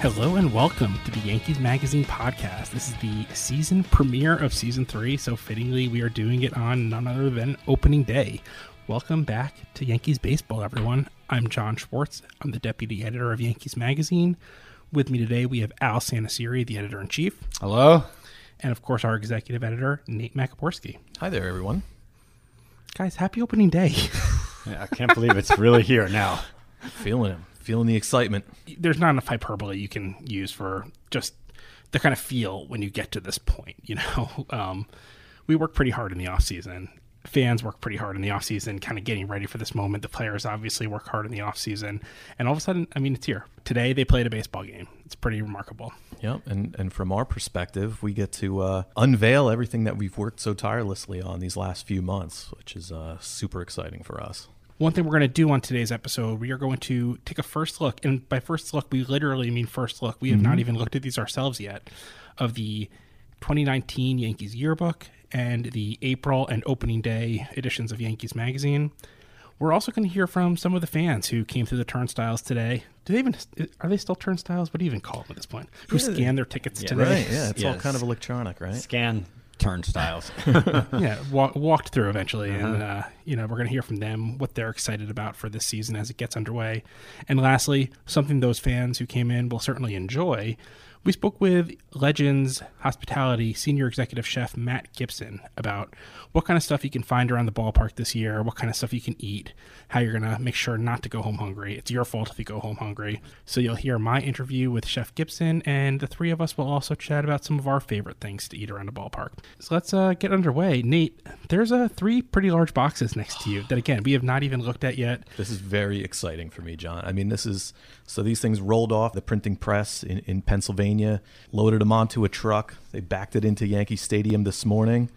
Hello and welcome to the Yankees Magazine Podcast. This is the season premiere of Season 3, so fittingly we are doing it on none other than Opening Day. Welcome back to Yankees Baseball, everyone. I'm John Schwartz. I'm the Deputy Editor of Yankees Magazine. With me today we have Al Santasiere, the Editor-in-Chief. Hello. And of course our Executive Editor, Nate Maciborski. Hi there, everyone. Guys, happy Opening Day. Yeah, I can't believe it's really here now. Feeling him. Feeling the excitement. There's not enough hyperbole you can use for just the kind of feel when you get to this point, you know. We work pretty hard in the offseason. Fans work pretty hard in the offseason, kind of getting ready for this moment. The players obviously work hard in the offseason. And all of a sudden, I mean, it's here. Today, they played a baseball game. It's pretty remarkable. Yep. And from our perspective, we get to unveil everything that we've worked so tirelessly on these last few months, which is super exciting for us. One thing we're going to do on today's episode, we are going to take a first look, and by first look, we literally mean first look. We have not even looked at these ourselves yet, of the 2019 Yankees Yearbook and the April and Opening Day editions of Yankees Magazine. We're also going to hear from some of the fans who came through the turnstiles today. Are they still turnstiles? What do you even call them at this point? Who scanned their tickets today? Right. Yeah, it's all kind of electronic, right? Scan. Turnstiles. Yeah, walked through eventually, and we're going to hear from them what they're excited about for this season as it gets underway. And lastly, something those fans who came in will certainly enjoy. We spoke with Legends Hospitality Senior Executive Chef Matt Gibson about what kind of stuff you can find around the ballpark this year, what kind of stuff you can eat, how you're going to make sure not to go home hungry. It's your fault if you go home hungry. So you'll hear my interview with Chef Gibson, and the three of us will also chat about some of our favorite things to eat around the ballpark. So let's get underway. Nate, there's three pretty large boxes next to you that, again, we have not even looked at yet. This is very exciting for me, John. I mean, these things rolled off the printing press in Pennsylvania. Loaded them onto a truck. They backed it into Yankee Stadium this morning.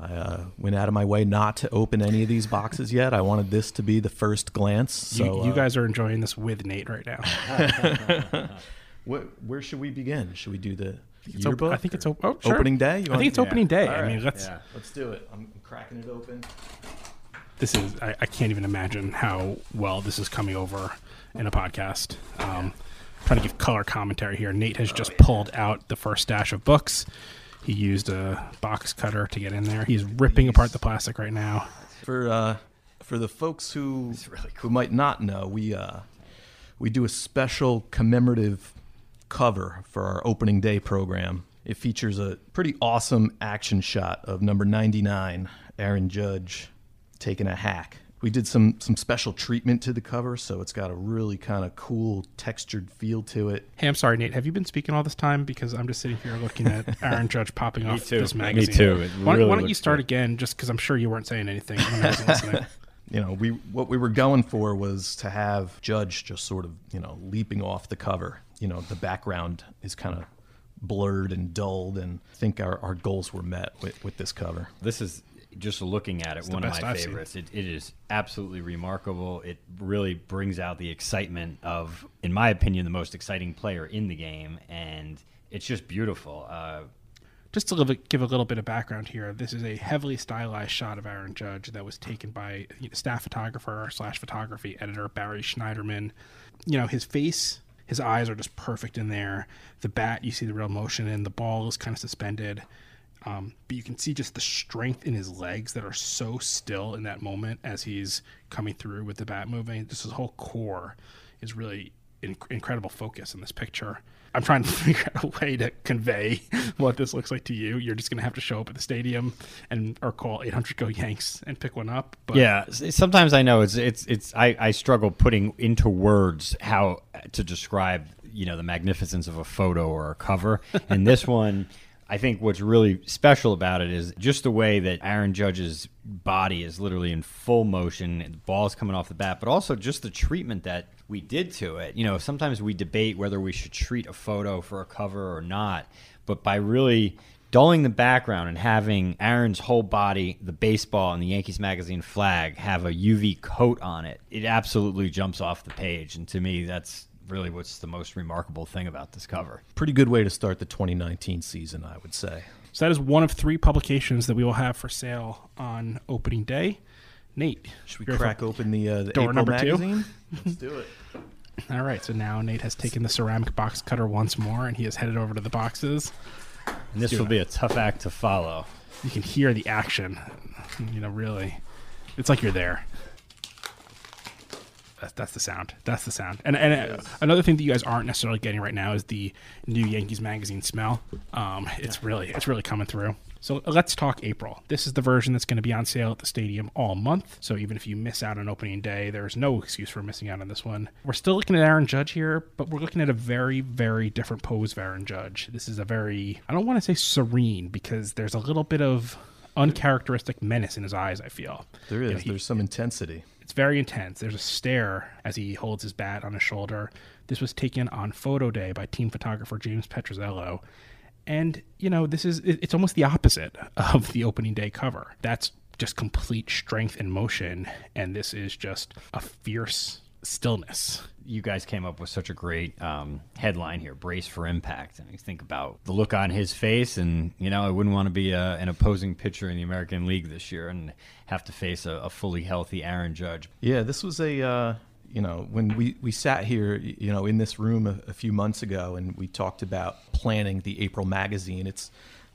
I went out of my way not to open any of these boxes yet. I wanted this to be the first glance. So you guys are enjoying this with Nate right now. Where should we begin? Should we do the yearbook? I think it's Opening Day. I think it's Opening Day. Right. I mean, let's do it. I'm cracking it open. This is. I can't even imagine how well this is coming over in a podcast. Trying to give color commentary here. Nate has pulled out the first stash of books. He used a box cutter to get in there. He's ripping apart the plastic right now. For the folks who might not know, we do a special commemorative cover for our Opening Day program. It features a pretty awesome action shot of number 99, Aaron Judge, taking a hack. We did some special treatment to the cover, so it's got a really kind of cool textured feel to it. Hey, I'm sorry, Nate. Have you been speaking all this time? Because I'm just sitting here looking at Aaron Judge popping off this magazine. Me too. Why don't you start again, just because I'm sure you weren't saying anything when I wasn't listening. What we were going for was to have Judge just sort of, leaping off the cover. The background is kind of blurred and dulled, and I think our goals were met with this cover. This is... Just looking at it, one of my favorites. It is absolutely remarkable. It really brings out the excitement of, in my opinion, the most exciting player in the game, and it's just beautiful. Just to give a little bit of background here, this is a heavily stylized shot of Aaron Judge that was taken by staff photographer / photography editor Barry Schneiderman. His face... His eyes are just perfect in there. The bat, you see the real motion in. The ball is kind of suspended. But you can see just the strength in his legs that are so still in that moment as he's coming through with the bat moving. Just his whole core is really incredible focus in this picture. I'm trying to figure out a way to convey what this looks like to you. You're just going to have to show up at the stadium or call 800-GO-YANKS and pick one up. But. Yeah, sometimes I know it's. I struggle putting into words how to describe the magnificence of a photo or a cover, and this one. I think what's really special about it is just the way that Aaron Judge's body is literally in full motion, and the ball's coming off the bat, but also just the treatment that we did to it. Sometimes we debate whether we should treat a photo for a cover or not, but by really dulling the background and having Aaron's whole body, the baseball, and the Yankees Magazine flag have a UV coat on it, it absolutely jumps off the page, and to me, that's really what's the most remarkable thing about this cover. Pretty good way to start the 2019 season, I would say. So that is one of three publications that we will have for sale on Opening Day. Nate, should we crack open the April magazine? Let's do it. All right, so now Nate has taken the ceramic box cutter once more, and he has headed over to the boxes. And this will be a tough act to follow. You can hear the action. You know, really, it's like you're there. That's the sound. That's the sound. And another thing that you guys aren't necessarily getting right now is the new Yankees Magazine smell. It's really coming through. So let's talk April. This is the version that's going to be on sale at the stadium all month. So even if you miss out on opening day, there's no excuse for missing out on this one. We're still looking at Aaron Judge here, but we're looking at a very, very different pose of Aaron Judge. This is a very, I don't want to say serene, because there's a little bit of uncharacteristic menace in his eyes, I feel. There is. You know, there's some intensity. It's very intense. There's a stare as he holds his bat on his shoulder. This was taken on photo day by team photographer James Petruzzello. And, you know, it's almost the opposite of the opening day cover. That's just complete strength and motion. And this is just a fierce stillness. You guys came up with such a great headline here, Brace for Impact. And you think about the look on his face, and, you know, I wouldn't want to be an opposing pitcher in the American League this year and have to face a fully healthy Aaron Judge. Yeah, this was you know, when we sat here, you know, in this room a few months ago, and we talked about planning the April magazine,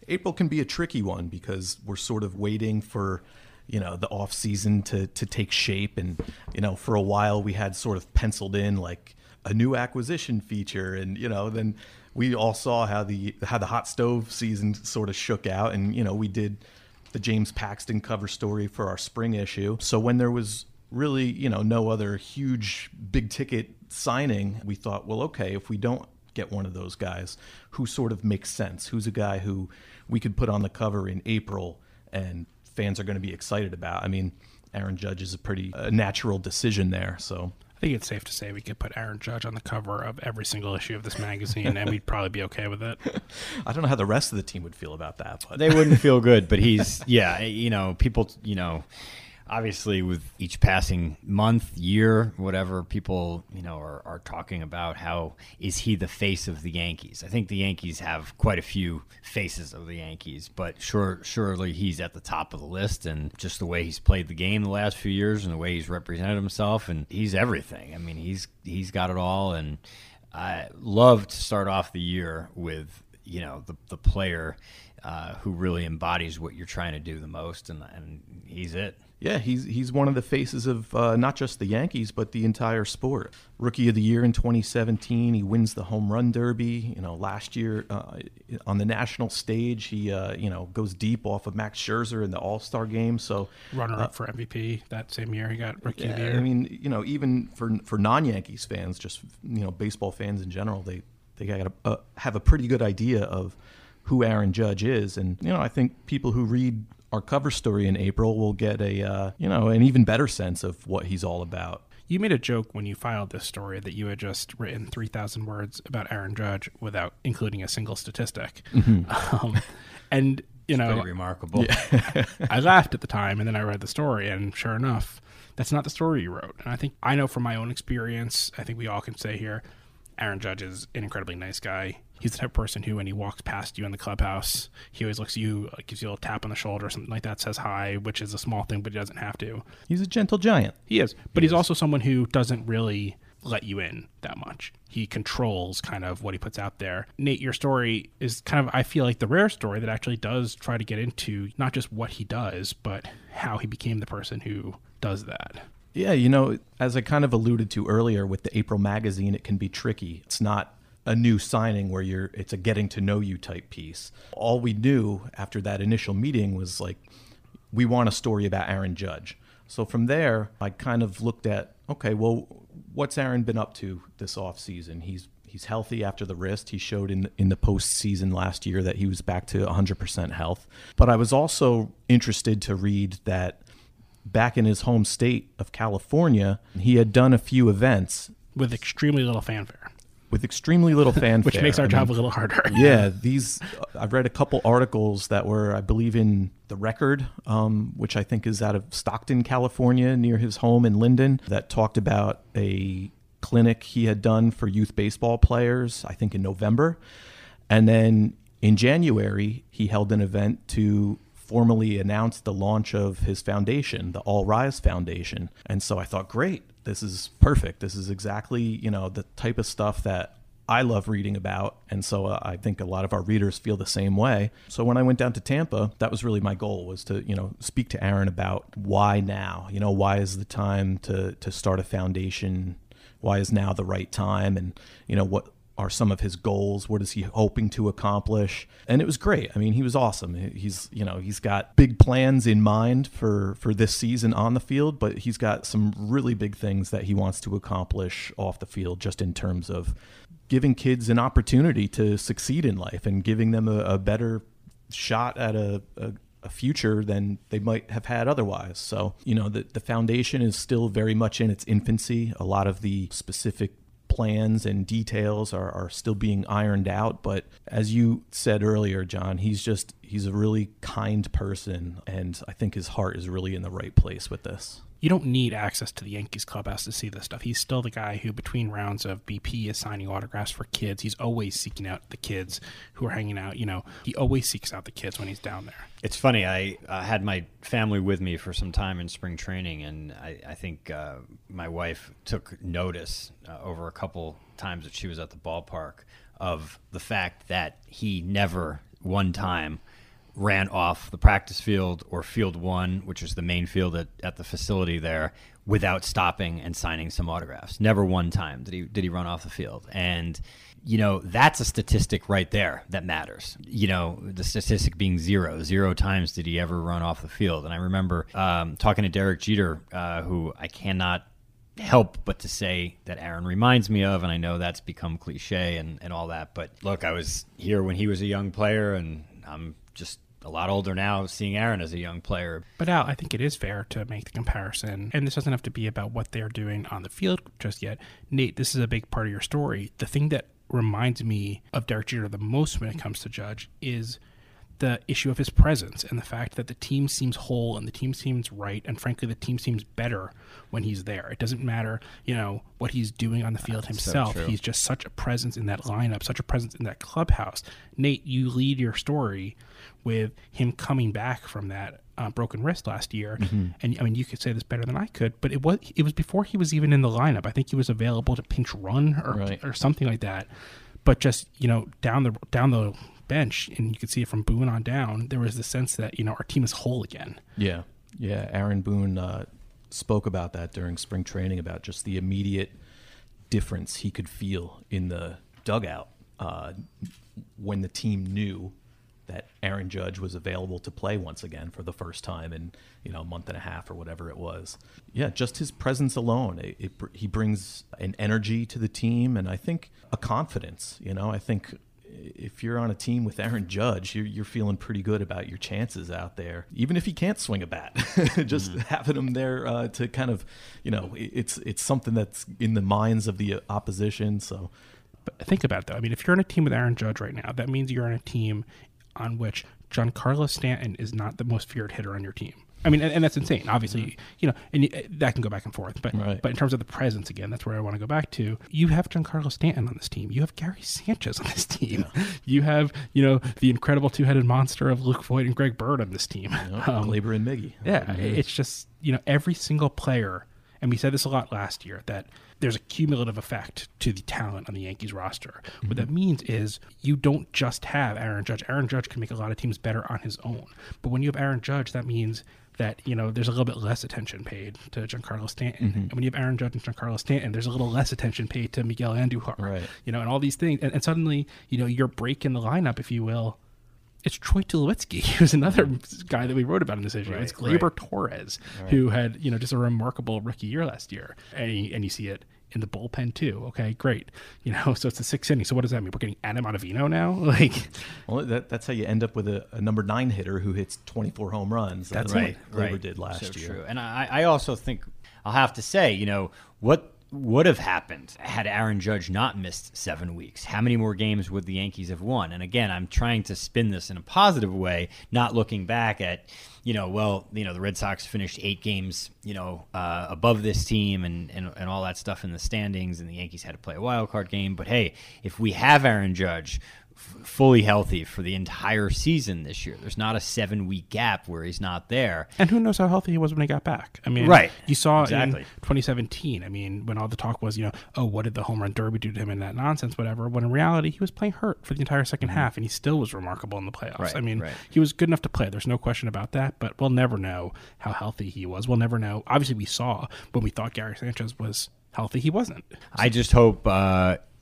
April can be a tricky one because we're sort of waiting for, you know, the off season to take shape. And, you know, for a while we had sort of penciled in like a new acquisition feature. And, you know, then we all saw how the hot stove season sort of shook out. And, you know, we did the James Paxton cover story for our spring issue. So when there was really, you know, no other huge big ticket signing, we thought, well, okay, if we don't get one of those guys, who sort of makes sense? Who's a guy who we could put on the cover in April and fans are going to be excited about? I mean, Aaron Judge is a pretty natural decision there. So I think it's safe to say we could put Aaron Judge on the cover of every single issue of this magazine and we'd probably be okay with it. I don't know how the rest of the team would feel about that, but they wouldn't feel good, but he's, yeah, you know, people, you know, obviously, with each passing month, year, whatever, people, you know, are talking about how is he the face of the Yankees. I think the Yankees have quite a few faces of the Yankees, but surely he's at the top of the list. And just the way he's played the game the last few years and the way he's represented himself, and he's everything. I mean, he's got it all. And I love to start off the year with, you know, the player who really embodies what you're trying to do the most, and he's it. Yeah, he's one of the faces of not just the Yankees, but the entire sport. Rookie of the Year in 2017, he wins the Home Run Derby. You know, last year on the national stage, he you know, goes deep off of Max Scherzer in the All-Star game. So runner-up for MVP that same year, he got Rookie of the Year. I mean, you know, even for non-Yankees fans, just, you know, baseball fans in general, they got to have a pretty good idea of who Aaron Judge is, and, you know, I think people who read our cover story in April will get a, you know, an even better sense of what he's all about. You made a joke when you filed this story that you had just written 3,000 words about Aaron Judge without including a single statistic. Mm-hmm. And, you know, pretty remarkable. Yeah. I laughed at the time, and then I read the story, and sure enough, that's not the story you wrote. And I think, I know from my own experience, I think we all can say here, Aaron Judge is an incredibly nice guy. He's the type of person who, when he walks past you in the clubhouse, he always looks at you, gives you a little tap on the shoulder, something like that, says hi, which is a small thing, but he doesn't have to. He's a gentle giant. He is. But he's also someone who doesn't really let you in that much. He controls kind of what he puts out there. Nate, your story is kind of, I feel like, the rare story that actually does try to get into not just what he does, but how he became the person who does that. Yeah, you know, as I kind of alluded to earlier with the April magazine, it can be tricky. It's not a new signing where it's a getting to know you type piece. All we knew after that initial meeting was like, we want a story about Aaron Judge. So from there, I kind of looked at, okay, well, what's Aaron been up to this off season? He's healthy after the wrist. He showed in the postseason last year that he was back to 100% health. But I was also interested to read that back in his home state of California, he had done a few events with extremely little fanfare. Which makes our job a little harder. Yeah, I've read a couple articles that were, I believe, in The Record, which I think is out of Stockton, California, near his home in Linden, that talked about a clinic he had done for youth baseball players, I think in November. And then in January, he held an event to formally announced the launch of his foundation, the All Rise Foundation. And so I thought, great, this is perfect. This is exactly, you know, the type of stuff that I love reading about. And so I think a lot of our readers feel the same way. So when I went down to Tampa, that was really my goal, was to, you know, speak to Aaron about why now, you know, why is the time to start a foundation? Why is now the right time? And, you know, what are some of his goals? What is he hoping to accomplish? And it was great. I mean, he was awesome. He's, you know, he's got big plans in mind for this season on the field, but he's got some really big things that he wants to accomplish off the field, just in terms of giving kids an opportunity to succeed in life and giving them a better shot at a future than they might have had otherwise. So, you know, the foundation is still very much in its infancy. A lot of the specific plans and details are still being ironed out. But as you said earlier, John, he's a really kind person. And I think his heart is really in the right place with this. You don't need access to the Yankees clubhouse to see this stuff. He's still the guy who, between rounds of BP, is signing autographs for kids. He's always seeking out the kids who are hanging out. You know, he always seeks out the kids when he's down there. It's funny. I had my family with me for some time in spring training, and I think my wife took notice over a couple times that she was at the ballpark of the fact that he never one time ran off the practice field or field one, which is the main field at the facility there, without stopping and signing some autographs. Never one time did he run off the field. And, you know, that's a statistic right there that matters. You know, the statistic being zero. Zero times did he ever run off the field. And I remember talking to Derek Jeter, who I cannot help but to say that Aaron reminds me of, and I know that's become cliche and all that. But look, I was here when he was a young player, and I'm just a lot older now, seeing Aaron as a young player. But Al, I think it is fair to make the comparison, and this doesn't have to be about what they're doing on the field just yet. Nate, this is a big part of your story. The thing that reminds me of Derek Jeter the most when it comes to Judge is the issue of his presence and the fact that the team seems whole and the team seems right, and frankly, the team seems better when he's there. It doesn't matter, you know, what he's doing on the field himself. So he's just such a presence in that lineup, such a presence in that clubhouse. Nate, you lead your story with him coming back from that broken wrist last year, mm-hmm. and I mean, you could say this better than I could, but it was before he was even in the lineup. I think he was available to pinch run or something like that. But just, you know, down the bench, and you could see it from Boone on down, there was the sense that, you know, our team is whole again. Yeah. Aaron Boone spoke about that during spring training, about just the immediate difference he could feel in the dugout when the team knew that Aaron Judge was available to play once again for the first time in, you know, a month and a half or whatever it was. Yeah, just his presence alone. He brings an energy to the team, and I think a confidence. You know, I think if you're on a team with Aaron Judge, you're feeling pretty good about your chances out there, even if he can't swing a bat. Just having him there to kind of, you know, it's something that's in the minds of the opposition. So, but think about it, though. I mean, if you're on a team with Aaron Judge right now, that means you're on a team on which Giancarlo Stanton is not the most feared hitter on your team. I mean, and that's insane, obviously, you know, and that can go back and forth. But But in terms of the presence, again, that's where I want to go back to. You have Giancarlo Stanton on this team. You have Gary Sanchez on this team. Yeah. You have, you know, the incredible two-headed monster of Luke Voit and Greg Bird on this team. Yeah, Gleyber and Miggy. Yeah, it's just, you know, every single player, and we said this a lot last year, that there's a cumulative effect to the talent on the Yankees roster. Mm-hmm. What that means is you don't just have Aaron Judge. Aaron Judge can make a lot of teams better on his own. But when you have Aaron Judge, that means that, you know, there's a little bit less attention paid to Giancarlo Stanton. Mm-hmm. And when you have Aaron Judge and Giancarlo Stanton, there's a little less attention paid to Miguel Andujar, you know, and all these things. And suddenly, you know, your break in the lineup, if you will, it's Troy Tulowitzki, who's another guy that we wrote about in this issue. It's Gleyber Torres, who had, you know, just a remarkable rookie year last year. And you see it in the bullpen too. Okay, great. You know, so it's the sixth inning. So what does that mean? We're getting Adam Ottavino now? Like, well, that's how you end up with a number 9 hitter who hits 24 home runs. That's what Gleyber did last year. True. And I also think I'll have to say, you know, what would have happened had Aaron Judge not missed 7 weeks? How many more games would the Yankees have won? And again, I'm trying to spin this in a positive way, not looking back at, you know, well, you know, the Red Sox finished 8 games, you know, above this team and all that stuff in the standings, and the Yankees had to play a wild card game. But hey, if we have Aaron Judge fully healthy for the entire season this year. There's not a 7-week gap where he's not there. And who knows how healthy he was when he got back. I mean, right. You saw exactly. In 2017, I mean, when all the talk was, you know, oh, what did the home run derby do to him and that nonsense, whatever, when in reality, he was playing hurt for the entire second half, and he still was remarkable in the playoffs. Right, I mean, he was good enough to play. There's no question about that, but we'll never know how healthy he was. We'll never know. Obviously, we saw when we thought Gary Sanchez was healthy, he wasn't. So, I just hope...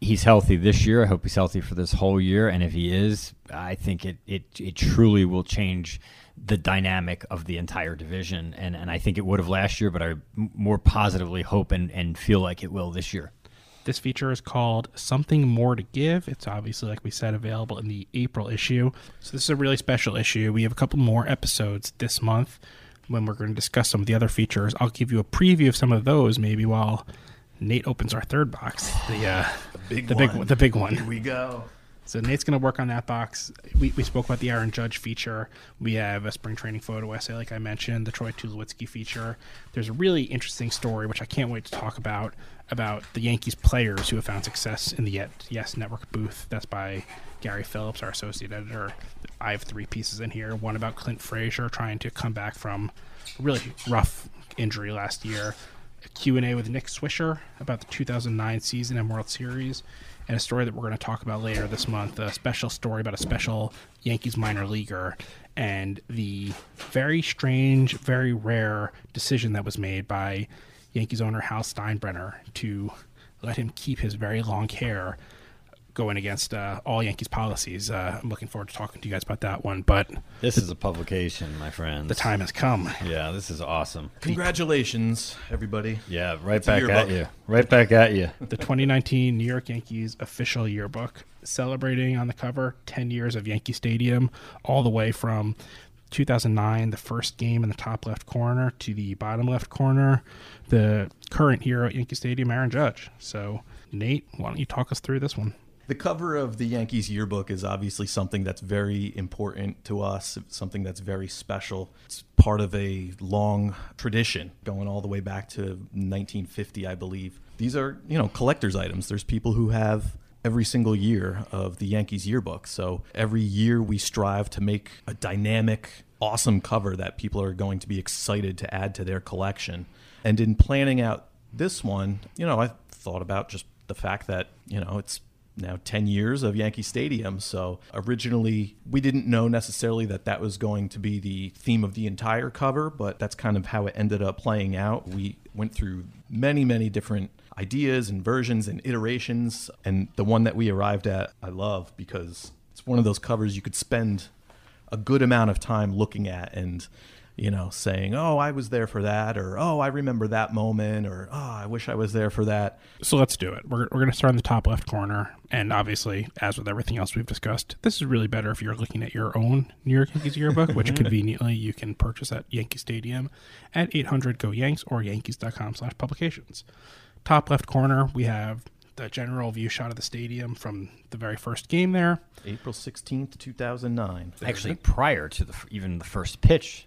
he's healthy this year. I hope he's healthy for this whole year. And if he is, I think it truly will change the dynamic of the entire division. And I think it would have last year, but I more positively hope and feel like it will this year. This feature is called Something More to Give. It's obviously, like we said, available in the April issue. So this is a really special issue. We have a couple more episodes this month when we're going to discuss some of the other features. I'll give you a preview of some of those maybe while Nate opens our third box, the big one. Here we go. So Nate's going to work on that box. We spoke about the Aaron Judge feature. We have a spring training photo essay, like I mentioned, the Troy Tulowitzki feature. There's a really interesting story, which I can't wait to talk about the Yankees players who have found success in the Yes Network booth. That's by Gary Phillips, our associate editor. I have three pieces in here. One about Clint Frazier trying to come back from a really rough injury last year. A Q&A with Nick Swisher about the 2009 season and World Series, and a story that we're going to talk about later this month, a special story about a special Yankees minor leaguer and the very strange, very rare decision that was made by Yankees owner Al Steinbrenner to let him keep his very long hair, going against all Yankees policies. I'm looking forward to talking to you guys about that one. But this is a publication, my friends. The time has come. Yeah, this is awesome. Congratulations, everybody. Yeah, right back at you. Right back at you. The 2019 New York Yankees official yearbook, celebrating on the cover 10 years of Yankee Stadium, all the way from 2009, the first game in the top left corner, to the bottom left corner, the current hero at Yankee Stadium, Aaron Judge. So, Nate, why don't you talk us through this one? The cover of the Yankees yearbook is obviously something that's very important to us, something that's very special. It's part of a long tradition going all the way back to 1950, I believe. These are, you know, collector's items. There's people who have every single year of the Yankees yearbook. So every year we strive to make a dynamic, awesome cover that people are going to be excited to add to their collection. And in planning out this one, you know, I thought about just the fact that, you know, it's now 10 years of Yankee Stadium. So originally we didn't know necessarily that was going to be the theme of the entire cover, but that's kind of how it ended up playing out. We went through many, many different ideas and versions and iterations. And the one that we arrived at, I love, because it's one of those covers you could spend a good amount of time looking at and, you know, saying, oh, I was there for that, or, oh, I remember that moment, or, oh, I wish I was there for that. So let's do it. We're going to start in the top left corner. And obviously, as with everything else we've discussed, this is really better if you're looking at your own New York Yankees yearbook, which conveniently you can purchase at Yankee Stadium at 800-GO-YANKS or yankees.com/publications. Top left corner, we have the general view shot of the stadium from the very first game there. April 16th, 2009. Actually, prior to even the first pitch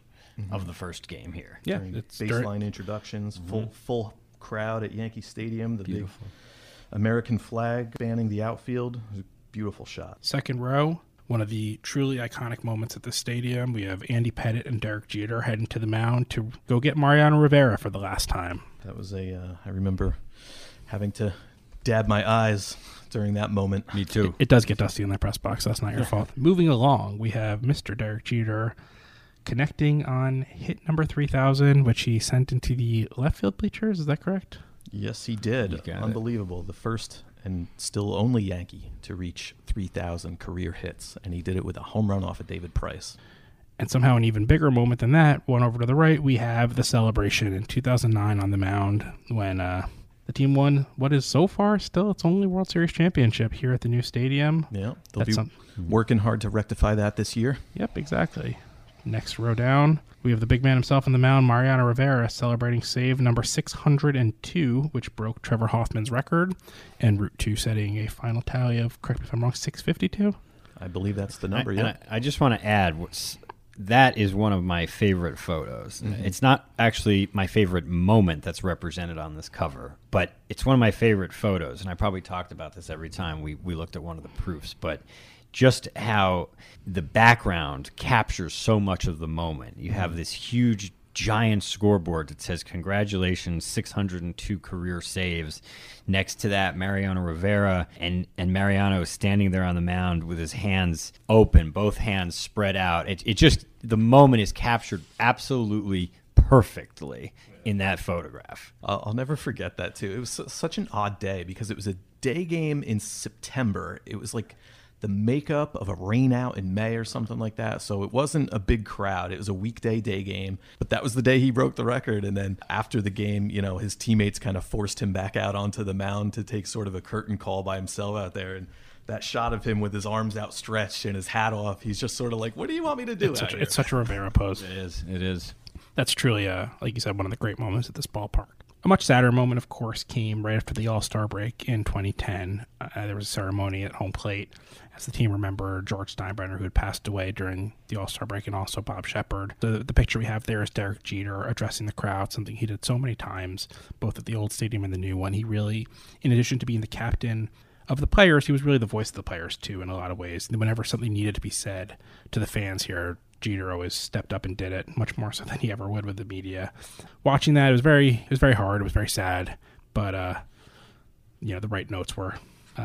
of the first game here. Yeah, it's baseline introductions, full crowd at Yankee Stadium, the beautiful big American flag banning the outfield. It was a beautiful shot. Second row, one of the truly iconic moments at the stadium. We have Andy Pettitte and Derek Jeter heading to the mound to go get Mariano Rivera for the last time. That was a, I remember having to dab my eyes during that moment. Me too. It does get dusty in that press box. That's not your fault. Moving along, we have Mr. Derek Jeter connecting on hit number 3000, which he sent into the left field bleachers. Is that correct? Yes, he did. Unbelievable. The first and still only Yankee to reach 3,000 career hits, and he did it with a home run off of David Price. And somehow an even bigger moment than that, one over to the right, we have the celebration in 2009 on the mound when the team won what is so far still its only World Series championship here at the new stadium. Yeah, they'll be working hard to rectify that this year. Yep, exactly. Next row down, we have the big man himself on the mound, Mariano Rivera, celebrating save number 602, which broke Trevor Hoffman's record, and route to setting a final tally of, correct me if I'm wrong, 652? I believe that's the number, yeah. I just want to add, that is one of my favorite photos. Mm-hmm. It's not actually my favorite moment that's represented on this cover, but it's one of my favorite photos, and I probably talked about this every time we looked at one of the proofs, but just how the background captures so much of the moment. You have this huge, giant scoreboard that says, congratulations, 602 career saves. Next to that, Mariano Rivera, and Mariano standing there on the mound with his hands open, both hands spread out. It just, the moment is captured absolutely perfectly in that photograph. I'll never forget that, too. It was such an odd day because it was a day game in September. It was like the makeup of a rain out in May or something like that. So it wasn't a big crowd. It was a weekday day game, but that was the day he broke the record. And then after the game, you know, his teammates kind of forced him back out onto the mound to take sort of a curtain call by himself out there. And that shot of him with his arms outstretched and his hat off, he's just sort of like, what do you want me to do? It's such a Rivera pose. It is. That's truly, like you said, one of the great moments at this ballpark. A much sadder moment, of course, came right after the All-Star break in 2010. There was a ceremony at home plate as the team remembered George Steinbrenner, who had passed away during the All-Star break, and also Bob Shepard. The picture we have there is Derek Jeter addressing the crowd, something he did so many times, both at the old stadium and the new one. He really, in addition to being the captain of the players, he was really the voice of the players, too, in a lot of ways. And whenever something needed to be said to the fans here, Jeter always stepped up and did it, much more so than he ever would with the media. Watching that, it was very hard. It was very sad, but the right notes were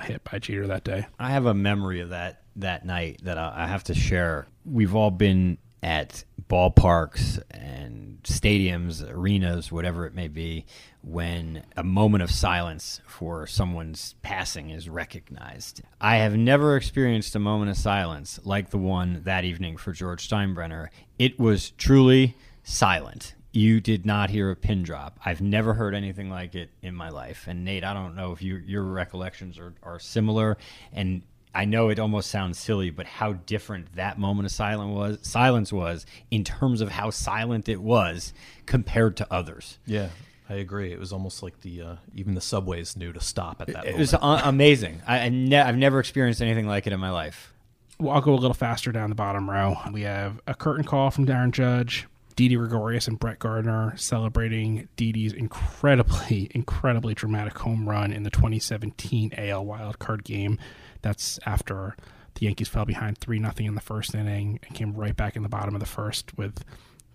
hit by Jeter that day. I have a memory of that night that I have to share. We've all been at ballparks and stadiums, arenas, whatever it may be, when a moment of silence for someone's passing is recognized. I have never experienced a moment of silence like the one that evening for George Steinbrenner. It was truly silent. You did not hear a pin drop. I've never heard anything like it in my life. And Nate, I don't know if your recollections are similar, and I know it almost sounds silly, but how different that moment of silence was in terms of how silent it was compared to others. Yeah, I agree. It was almost like even the subways knew to stop at that moment. It was amazing. I've never experienced anything like it in my life. Well, I'll go a little faster down the bottom row. We have a curtain call from Aaron Judge, Didi Gregorius and Brett Gardner celebrating Didi's incredibly, incredibly dramatic home run in the 2017 AL wildcard game. That's after the Yankees fell behind 3-0 in the first inning and came right back in the bottom of the first with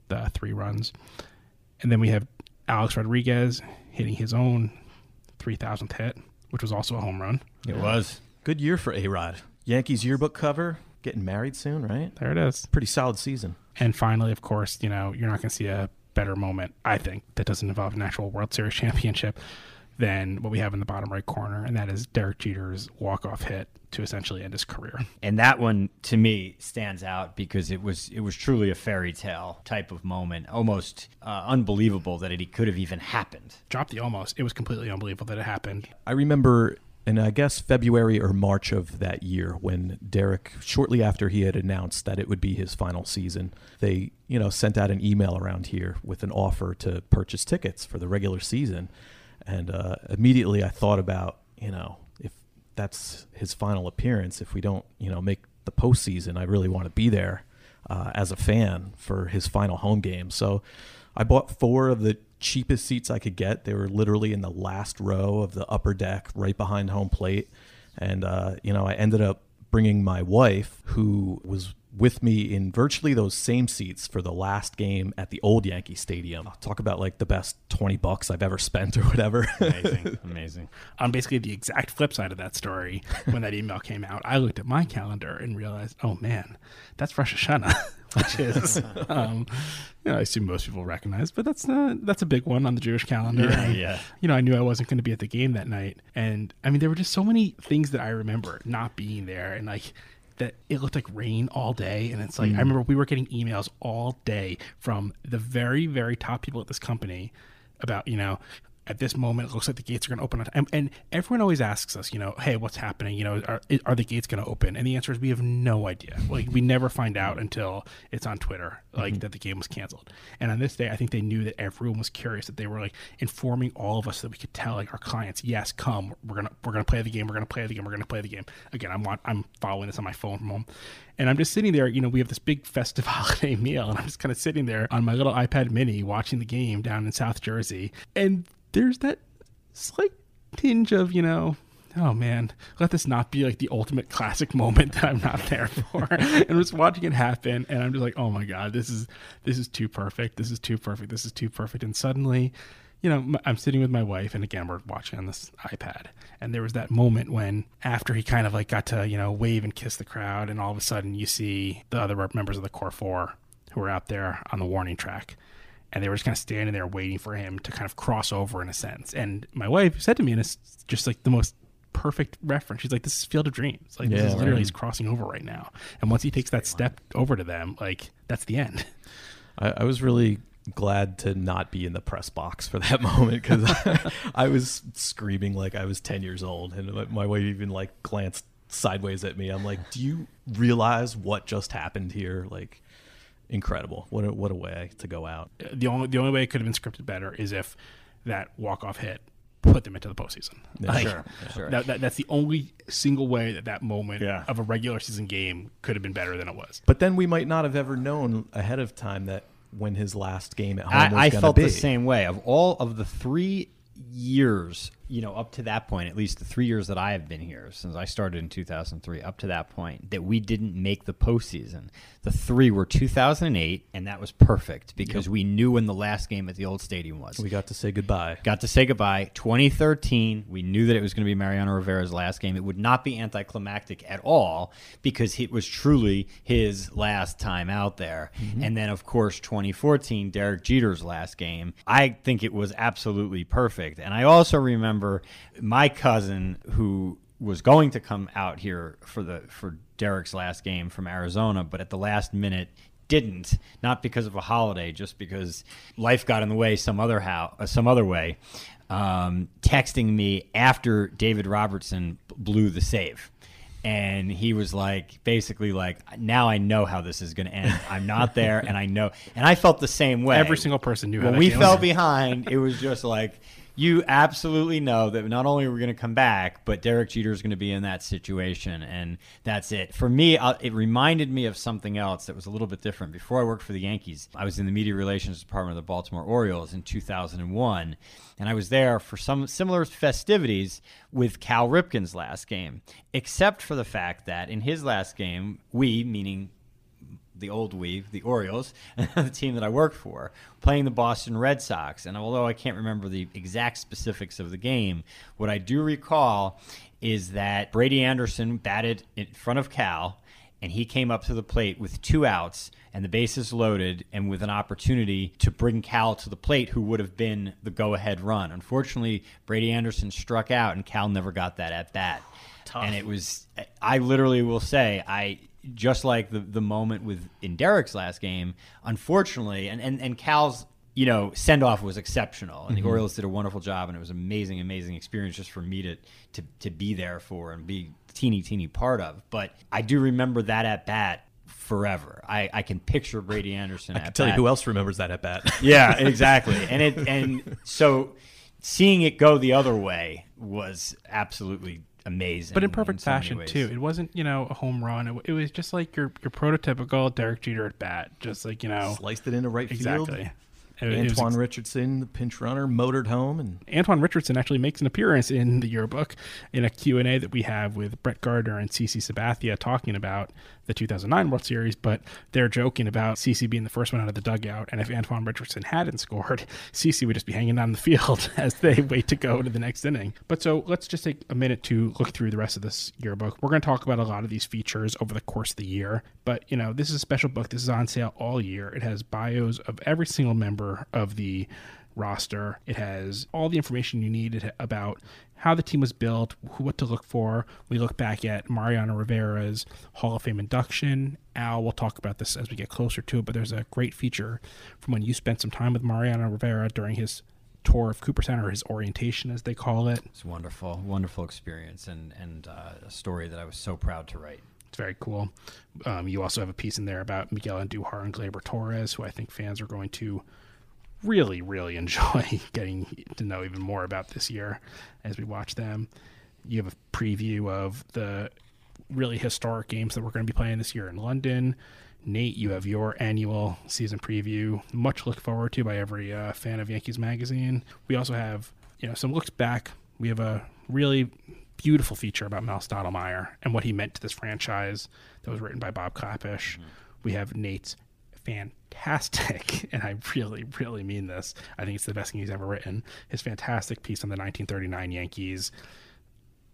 the 3 runs. And then we have Alex Rodriguez hitting his own 3,000th hit, which was also a home run. It was. Good year for A-Rod. Yankees yearbook cover, getting married soon, right? There it is. Pretty solid season. And finally, of course, you know, you're not going to see a better moment, I think, that doesn't involve an actual World Series championship than what we have in the bottom right corner, and that is Derek Jeter's walk-off hit to essentially end his career. And that one, to me, stands out because it was truly a fairy tale type of moment, almost unbelievable that it could have even happened. Drop the almost. It was completely unbelievable that it happened. I remember, and I guess February or March of that year, when Derek, shortly after he had announced that it would be his final season, they, you know, sent out an email around here with an offer to purchase tickets for the regular season. And immediately I thought about, you know, if that's his final appearance, if we don't, you know, make the postseason, I really want to be there as a fan for his final home game. So I bought 4 of the cheapest seats I could get. They were literally in the last row of the upper deck right behind home plate. And, you know, I ended up bringing my wife, who was with me in virtually those same seats for the last game at the old Yankee Stadium. I'll talk about like the best $20 I've ever spent or whatever. Amazing. I'm basically the exact flip side of that story. When that email came out, I looked at my calendar and realized, oh man, that's Rosh Hashanah, which is, you know, I assume most people recognize, but that's a big one on the Jewish calendar. Yeah, and, yeah. You know, I knew I wasn't going to be at the game that night. And I mean, there were just so many things that I remember not being there, and like, that it looked like rain all day. And it's like, I remember we were getting emails all day from the very, very top people at this company about, you know, at this moment, it looks like the gates are going to open on time. And everyone always asks us, you know, hey, what's happening? You know, are the gates going to open? And the answer is we have no idea. Like, we never find out until it's on Twitter, like, that the game was canceled. And on this day, I think they knew that everyone was curious, that they were, like, informing all of us so that we could tell, like, our clients, yes, come. We're going to play the game. We're going to play the game. We're going to play the game. Again, I'm following this on my phone from home. And I'm just sitting there, you know, we have this big festive holiday meal, and I'm just kind of sitting there on my little iPad mini watching the game down in South Jersey. And there's that slight tinge of, you know, oh man, let this not be like the ultimate classic moment that I'm not there for. And I'm just watching it happen, and I'm just like, oh my God, this is too perfect. This is too perfect. This is too perfect. And suddenly, you know, I'm sitting with my wife, and again, we're watching on this iPad. And there was that moment when, after he kind of like got to, you know, wave and kiss the crowd, and all of a sudden you see the other members of the Core Four who were out there on the warning track. And they were just kind of standing there waiting for him to kind of cross over in a sense. And my wife said to me, and it's just like the most perfect reference. She's like, this is Field of Dreams. Like, yeah, this is literally he's crossing over right now. And once he takes that step over to them, like, that's the end. I was really glad to not be in the press box for that moment, because I was screaming like I was 10 years old, and my wife even like glanced sideways at me. I'm like, do you realize what just happened here? Like, incredible. What a way to go out. The only way it could have been scripted better is if that walk-off hit put them into the postseason. Yeah, like, sure. That's the only single way that moment of a regular season game could have been better than it was. But then we might not have ever known ahead of time that when his last game at home was going to be. I felt the same way. Of all of the 3 years, you know, up to that point, at least the 3 years that I have been here, since I started in 2003, up to that point, that we didn't make the postseason. The three were 2008, and that was perfect because we knew when the last game at the old stadium was. We got to say goodbye. 2013, we knew that it was going to be Mariano Rivera's last game. It would not be anticlimactic at all because it was truly his last time out there. Mm-hmm. And then, of course, 2014, Derek Jeter's last game. I think it was absolutely perfect. And I also remember my cousin who was going to come out here for Derek's last game from Arizona, but at the last minute didn't, not because of a holiday, just because life got in the way some other way, texting me after David Robertson blew the save. And he was like, basically like, now I know how this is going to end. I'm not there, and I know. And I felt the same way. Every single person knew how that feels. When we fell behind, it was just like, you absolutely know that not only are we going to come back, but Derek Jeter is going to be in that situation, and that's it. For me, it reminded me of something else that was a little bit different. Before I worked for the Yankees, I was in the media relations department of the Baltimore Orioles in 2001, and I was there for some similar festivities with Cal Ripken's last game, except for the fact that in his last game, we, meaning the old we, the Orioles, the team that I worked for, playing the Boston Red Sox. And although I can't remember the exact specifics of the game, what I do recall is that Brady Anderson batted in front of Cal, and he came up to the plate with two outs and the bases loaded and with an opportunity to bring Cal to the plate, who would have been the go-ahead run. Unfortunately, Brady Anderson struck out, and Cal never got that at bat. Tough. And it was, I literally will say, just like the moment in Derek's last game, unfortunately, and Cal's, you know, send-off was exceptional, and the Orioles did a wonderful job, and it was an amazing, amazing experience just for me to be there for and be teeny part of. But I do remember that at bat forever. I can picture Brady Anderson at bat. I can tell you who else remembers that at bat. Yeah, exactly. And so seeing it go the other way was absolutely amazing, but in perfect fashion too. It wasn't, you know, a home run. It was just like your prototypical Derek Jeter at bat, just like, you know, sliced it into right field. Exactly. Antoine Richardson, the pinch runner, motored home. And Antoine Richardson actually makes an appearance in the yearbook in a Q&A that we have with Brett Gardner and CeCe Sabathia talking about the 2009 World Series, but they're joking about CeCe being the first one out of the dugout, and if Antoine Richardson hadn't scored, CeCe would just be hanging on the field as they wait to go to the next inning. But so let's just take a minute to look through the rest of this yearbook. We're going to talk about a lot of these features over the course of the year, but, you know, this is a special book. This is on sale all year. It has bios of every single member of the roster. It has all the information you need about how the team was built, what to look for. We look back at Mariano Rivera's Hall of Fame induction. Al will talk about this as we get closer to it, but there's a great feature from when you spent some time with Mariano Rivera during his tour of Cooperstown, or his orientation as they call it. It's wonderful, wonderful experience, and a story that I was so proud to write. It's very cool. You also have a piece in there about Miguel Andujar and Gleyber Torres, who I think fans are going to really, really enjoy getting to know even more about this year as we watch them. You have a preview of the really historic games that we're going to be playing this year in London. Nate, you have your annual season preview, much looked forward to by every fan of Yankees Magazine. We also have, you know, some looks back. We have a really beautiful feature about Mel Stottlemyre and what he meant to this franchise that was written by Bob Clappish. Mm-hmm. We have Nate's fantastic, and I really, really mean this, I think it's the best thing he's ever written, his fantastic piece on the 1939 Yankees,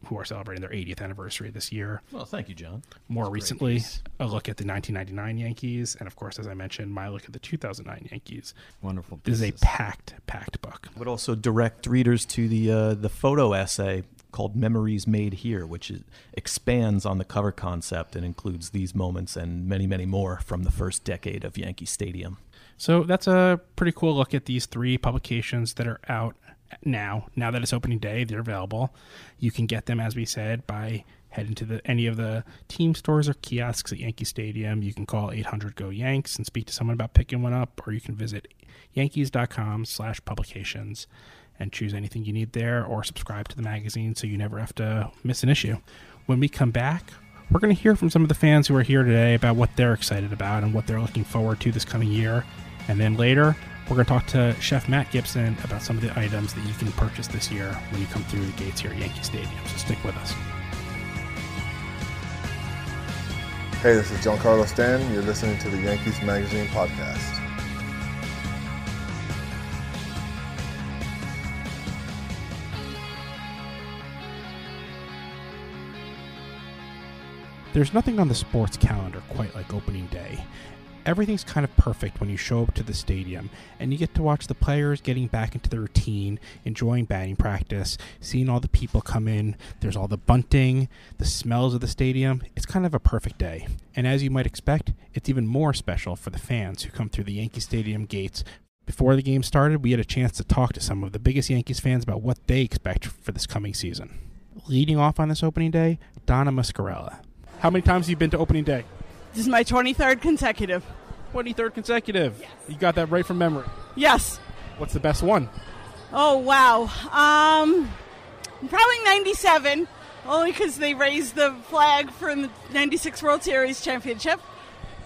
who are celebrating their 80th anniversary this year. Well, thank you, John. More recently, a look at the 1999 Yankees, and of course, as I mentioned, my look at the 2009 Yankees. Wonderful. This is a packed book. I would also direct readers to the photo essay called Memories Made Here, which expands on the cover concept and includes these moments and many, many more from the first decade of Yankee Stadium. So that's a pretty cool look at these three publications that are out now that it's opening day. They're available. You can get them, as we said, by heading to any of the team stores or kiosks at Yankee Stadium. You can call 800-GO-YANKS and speak to someone about picking one up, or you can visit yankees.com/publications and choose anything you need there, or subscribe to the magazine so you never have to miss an issue. When we come back, we're going to hear from some of the fans who are here today about what they're excited about and what they're looking forward to this coming year. And then later, we're going to talk to Chef Matt Gibson about some of the items that you can purchase this year when you come through the gates here at Yankee Stadium. So stick with us. Hey, this is Giancarlo Stanton. You're listening to the Yankees Magazine Podcast. There's nothing on the sports calendar quite like opening day. Everything's kind of perfect when you show up to the stadium, and you get to watch the players getting back into the routine, enjoying batting practice, seeing all the people come in. There's all the bunting, the smells of the stadium. It's kind of a perfect day. And as you might expect, it's even more special for the fans who come through the Yankee Stadium gates. Before the game started, we had a chance to talk to some of the biggest Yankees fans about what they expect for this coming season. Leading off on this opening day, Donna Mascarella. How many times have you been to opening day? This is my 23rd consecutive. 23rd consecutive? Yes. You got that right from memory? Yes. What's the best one? Oh, wow. Probably 97, only because they raised the flag from the 96 World Series championship.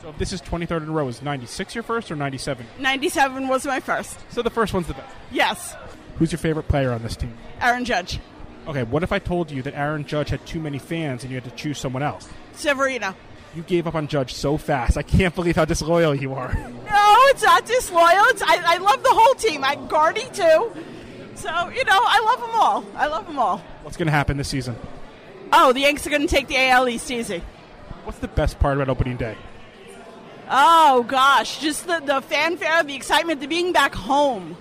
So if this is 23rd in a row, is 96 your first or 97? 97 was my first. So the first one's the best? Yes. Who's your favorite player on this team? Aaron Judge. Okay, what if I told you that Aaron Judge had too many fans and you had to choose someone else? Severino. You gave up on Judge so fast. I can't believe how disloyal you are. No, it's not disloyal. I love the whole team. I Gardy, too. So, I love them all. What's going to happen this season? Oh, the Yanks are going to take the AL East easy. What's the best part about opening day? Oh, gosh. Just the fanfare, the excitement, the being back home.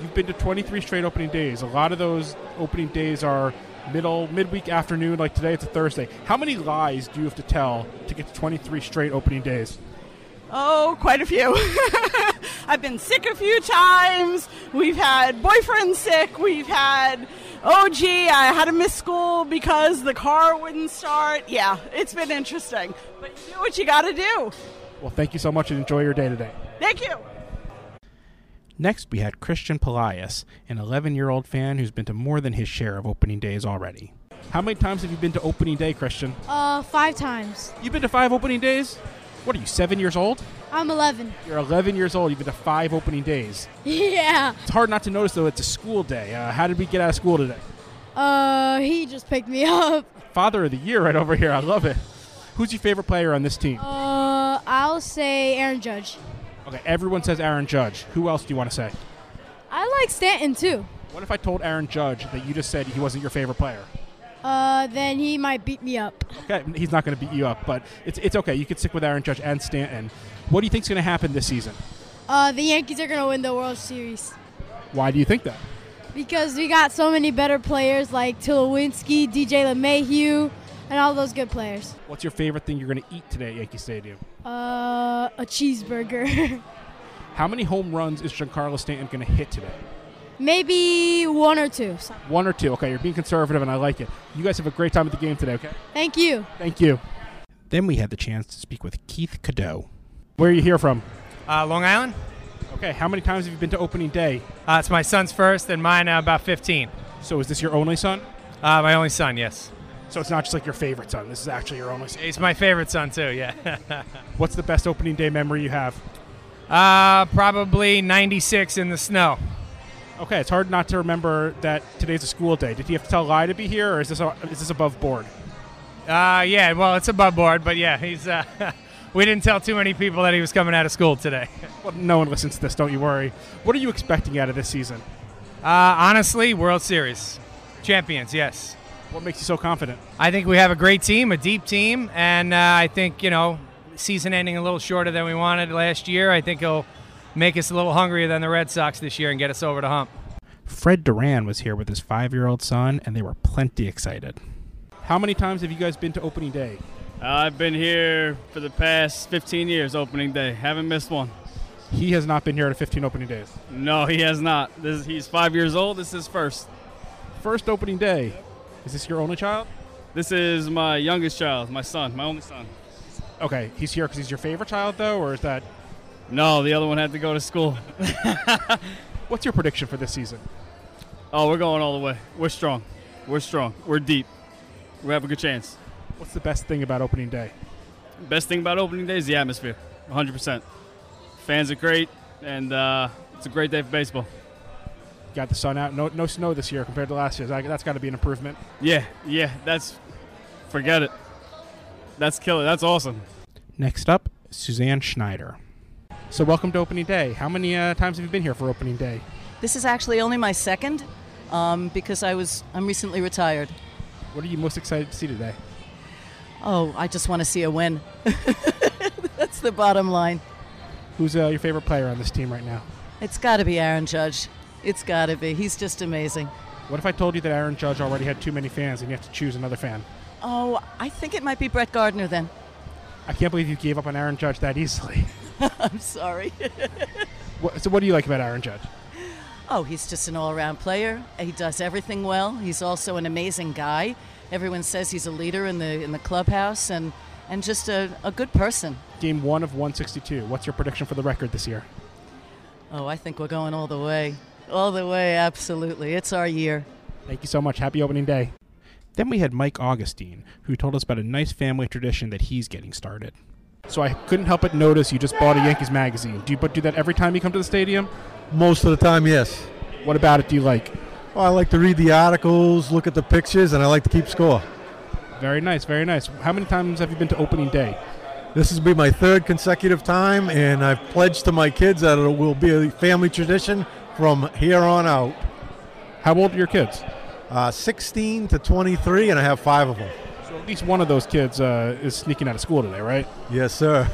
You've been to 23 straight opening days. A lot of those opening days are midweek afternoon, like today it's a Thursday. How many lies do you have to tell to get to 23 straight opening days? Oh, quite a few. I've been sick a few times. We've had boyfriends sick. We've had, I had to miss school because the car wouldn't start. Yeah, it's been interesting. But you do what you got to do. Well, thank you so much and enjoy your day today. Thank you. Next, we had Christian Pelias, an 11-year-old fan who's been to more than his share of opening days already. How many times have you been to opening day, Christian? 5 times. You've been to 5 opening days? What are you, 7 years old? I'm 11. You're 11 years old. You've been to 5 opening days. Yeah. It's hard not to notice, though, it's a school day. How did we get out of school today? He just picked me up. Father of the year right over here. I love it. Who's your favorite player on this team? I'll say Aaron Judge. Okay, everyone says Aaron Judge. Who else do you want to say? I like Stanton, too. What if I told Aaron Judge that you just said he wasn't your favorite player? Then he might beat me up. Okay, he's not going to beat you up, but it's okay. You can stick with Aaron Judge and Stanton. What do you think's going to happen this season? The Yankees are going to win the World Series. Why do you think that? Because we got so many better players like Tulowitzki, DJ LeMahieu, and all those good players. What's your favorite thing you're going to eat today at Yankee Stadium? A cheeseburger. How many home runs is Giancarlo Stanton going to hit today? Maybe 1 or 2. One or two. Okay, you're being conservative, and I like it. You guys have a great time at the game today, okay? Thank you. Thank you. Then we had the chance to speak with Keith Cadeau. Where are you here from? Long Island. Okay, how many times have you been to opening day? It's my son's first, and mine about 15. So is this your only son? My only son, yes. So it's not just like your favorite son. This is actually your only son. It's my favorite son, too, yeah. What's the best opening day memory you have? Probably 96 in the snow. Okay, it's hard not to remember that today's a school day. Did you have to tell Lai to be here, or is this above board? Yeah, well, it's above board, but yeah, he's. We didn't tell too many people that he was coming out of school today. Well, no one listens to this, don't you worry. What are you expecting out of this season? Honestly, World Series. Champions, yes. What makes you so confident? I think we have a great team, a deep team, and I think, you know, season ending a little shorter than we wanted last year. I think he'll make us a little hungrier than the Red Sox this year and get us over the hump. Fred Duran was here with his 5-year-old son, and they were plenty excited. How many times have you guys been to Opening Day? I've been here for the past 15 years, Opening Day. Haven't missed one. He has not been here at 15 Opening Days. No, he has not. He's 5 years old. This is his first. First Opening Day. Is this your only child? This is my youngest child, my son, my only son. Okay, he's here because he's your favorite child, though, or is that? No, the other one had to go to school. What's your prediction for this season? Oh, we're going all the way. We're strong. We're strong. We're deep. We have a good chance. What's the best thing about Opening Day? Best thing about Opening Day is the atmosphere, 100%. Fans are great, and it's a great day for baseball. Got the sun out. No snow this year compared to last year. That's got to be an improvement. Yeah, forget it. That's killer. That's awesome. Next up, Suzanne Schneider. So welcome to Opening Day. How many times have you been here for Opening Day? This is actually only my second because I'm recently retired. What are you most excited to see today? Oh, I just want to see a win. That's the bottom line. Who's your favorite player on this team right now? It's got to be Aaron Judge. It's got to be. He's just amazing. What if I told you that Aaron Judge already had too many fans and you have to choose another fan? Oh, I think it might be Brett Gardner then. I can't believe you gave up on Aaron Judge that easily. I'm sorry. So what do you like about Aaron Judge? Oh, he's just an all-around player. He does everything well. He's also an amazing guy. Everyone says he's a leader in the clubhouse and just a good person. Game 1 of 162. What's your prediction for the record this year? Oh, I think we're going all the way. All the way, absolutely. It's our year. Thank you so much. Happy Opening Day. Then we had Mike Augustine, who told us about a nice family tradition that he's getting started. So I couldn't help but notice you just bought a Yankees magazine. Do you do that every time you come to the stadium? Most of the time, yes. What about it do you like? Well, I like to read the articles, look at the pictures, and I like to keep score. Very nice, very nice. How many times have you been to Opening Day? This will be my third consecutive time, and I've pledged to my kids that it will be a family tradition from here on out. How old are your kids? 16 to 23, and I have 5 of them. So at least one of those kids is sneaking out of school today, right? Yes, sir.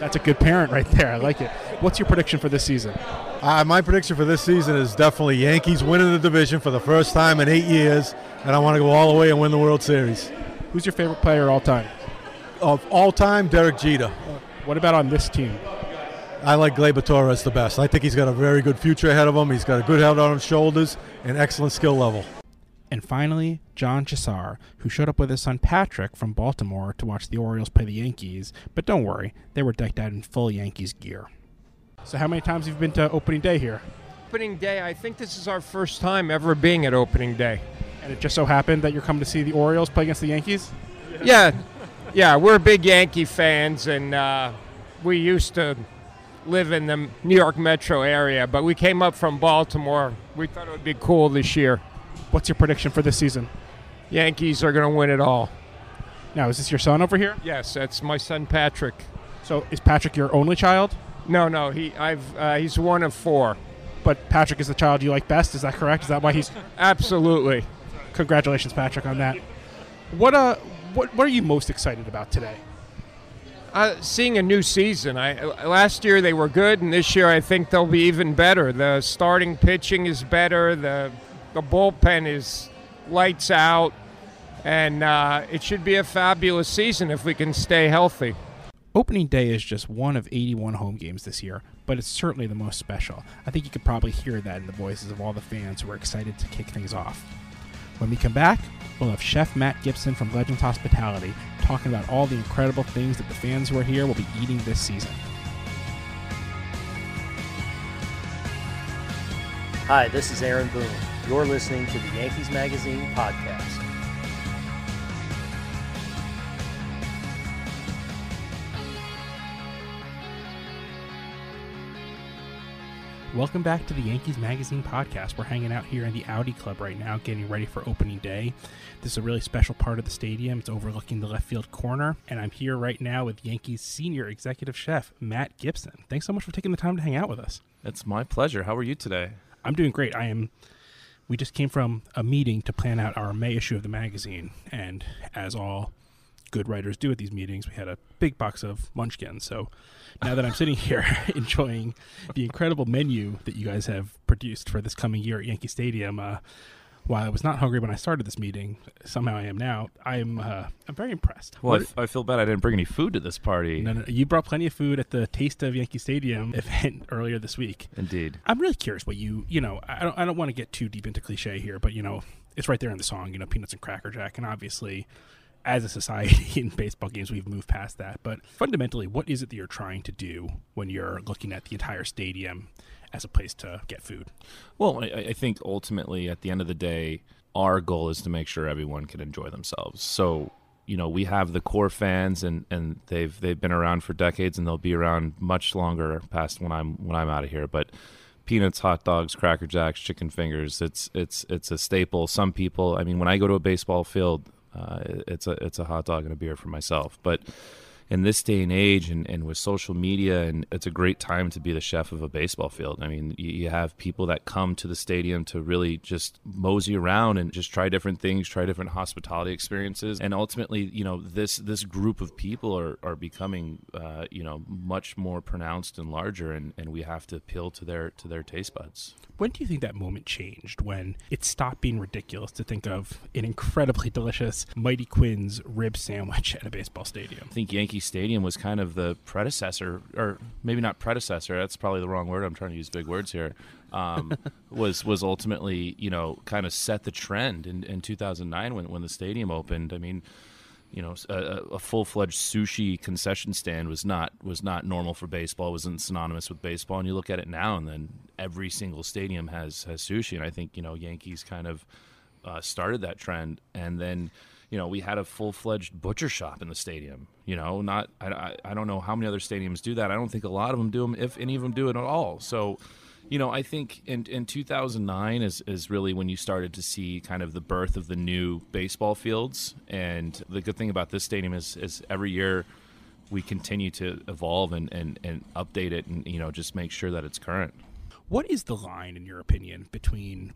That's a good parent right there. I like it. What's your prediction for this season? My prediction for this season is definitely Yankees winning the division for the first time in 8 years, and I want to go all the way and win the World Series. Who's your favorite player of all time? Of all time, Derek Jeter. What about on this team? I like Gleyber Torres the best. I think he's got a very good future ahead of him. He's got a good head on his shoulders and excellent skill level. And finally, John Chesar, who showed up with his son Patrick from Baltimore to watch the Orioles play the Yankees. But don't worry, they were decked out in full Yankees gear. So how many times have you been to Opening Day here? Opening Day, I think this is our first time ever being at Opening Day. And it just so happened that you're coming to see the Orioles play against the Yankees? Yeah, we're big Yankee fans, and we used to live in the New York metro area, but we came up from Baltimore. We thought it would be cool this year. What's your prediction for this season? Yankees are going to win it all. Now, is this your son over here? Yes, that's my son Patrick. So is Patrick your only child? No, he's one of 4. But Patrick is the child you like best, is that correct? Is that why he's... Absolutely. Congratulations, Patrick, on that. What are you most excited about today? Seeing a new season. Last year they were good, and this year I think they'll be even better. The starting pitching is better. The bullpen is lights out. And it should be a fabulous season if we can stay healthy. Opening Day is just one of 81 home games this year, but it's certainly the most special. I think you could probably hear that in the voices of all the fans who are excited to kick things off. When we come back, we'll have Chef Matt Gibson from Legends Hospitality talking about all the incredible things that the fans who are here will be eating this season. Hi, this is Aaron Boone. You're listening to the Yankees Magazine Podcast. Welcome back to the Yankees Magazine Podcast. We're hanging out here in the Audi Club right now, getting ready for opening day. This is a really special part of the stadium. It's overlooking the left field corner, and I'm here right now with Yankees senior executive chef, Matt Gibson. Thanks so much for taking the time to hang out with us. It's my pleasure. How are you today? I'm doing great. We just came from a meeting to plan out our May issue of the magazine, and as all good writers do at these meetings, we had a big box of munchkins. So now that I'm sitting here enjoying the incredible menu that you guys have produced for this coming year at Yankee Stadium, while I was not hungry when I started this meeting, somehow I am now. I'm very impressed. Well, I feel bad I didn't bring any food to this party. No, you brought plenty of food at the Taste of Yankee Stadium event earlier this week. Indeed. I'm really curious what I don't want to get too deep into cliche here, but, you know, it's right there in the song, you know, peanuts and Cracker Jack, and obviously, as a society in baseball games, we've moved past that. But fundamentally, what is it that you're trying to do when you're looking at the entire stadium as a place to get food? Well, I think ultimately, at the end of the day, our goal is to make sure everyone can enjoy themselves. So, you know, we have the core fans, and they've been around for decades, and they'll be around much longer past when I'm out of here. But peanuts, hot dogs, Cracker Jacks, chicken fingers—it's a staple. Some people, I mean, when I go to a baseball field, it's a hot dog and a beer for myself. But in this day and age, and with social media, and it's a great time to be the chef of a baseball field. I mean, you have people that come to the stadium to really just mosey around and just try different things, try different hospitality experiences. And ultimately, you know, this group of people are becoming, you know, much more pronounced and larger, and we have to appeal to their taste buds. When do you think that moment changed, when it stopped being ridiculous to think of an incredibly delicious Mighty Quinn's rib sandwich at a baseball stadium? I think Yankee Stadium was kind of the predecessor, or maybe not predecessor, that's probably the wrong word, I'm trying to use big words here, was ultimately, you know, kind of set the trend in 2009 when the stadium opened. I mean, you know, a full-fledged sushi concession stand was not normal for baseball, wasn't synonymous with baseball. And you look at it now, and then every single stadium has sushi. And I think, you know, Yankees kind of started that trend. And then, you know, we had a full-fledged butcher shop in the stadium. You know, I don't know how many other stadiums do that. I don't think a lot of them do them, if any of them do it at all. So, you know, I think in 2009 is really when you started to see kind of the birth of the new baseball fields. And the good thing about this stadium is every year we continue to evolve and update it, and, you know, just make sure that it's current. What is the line, in your opinion, between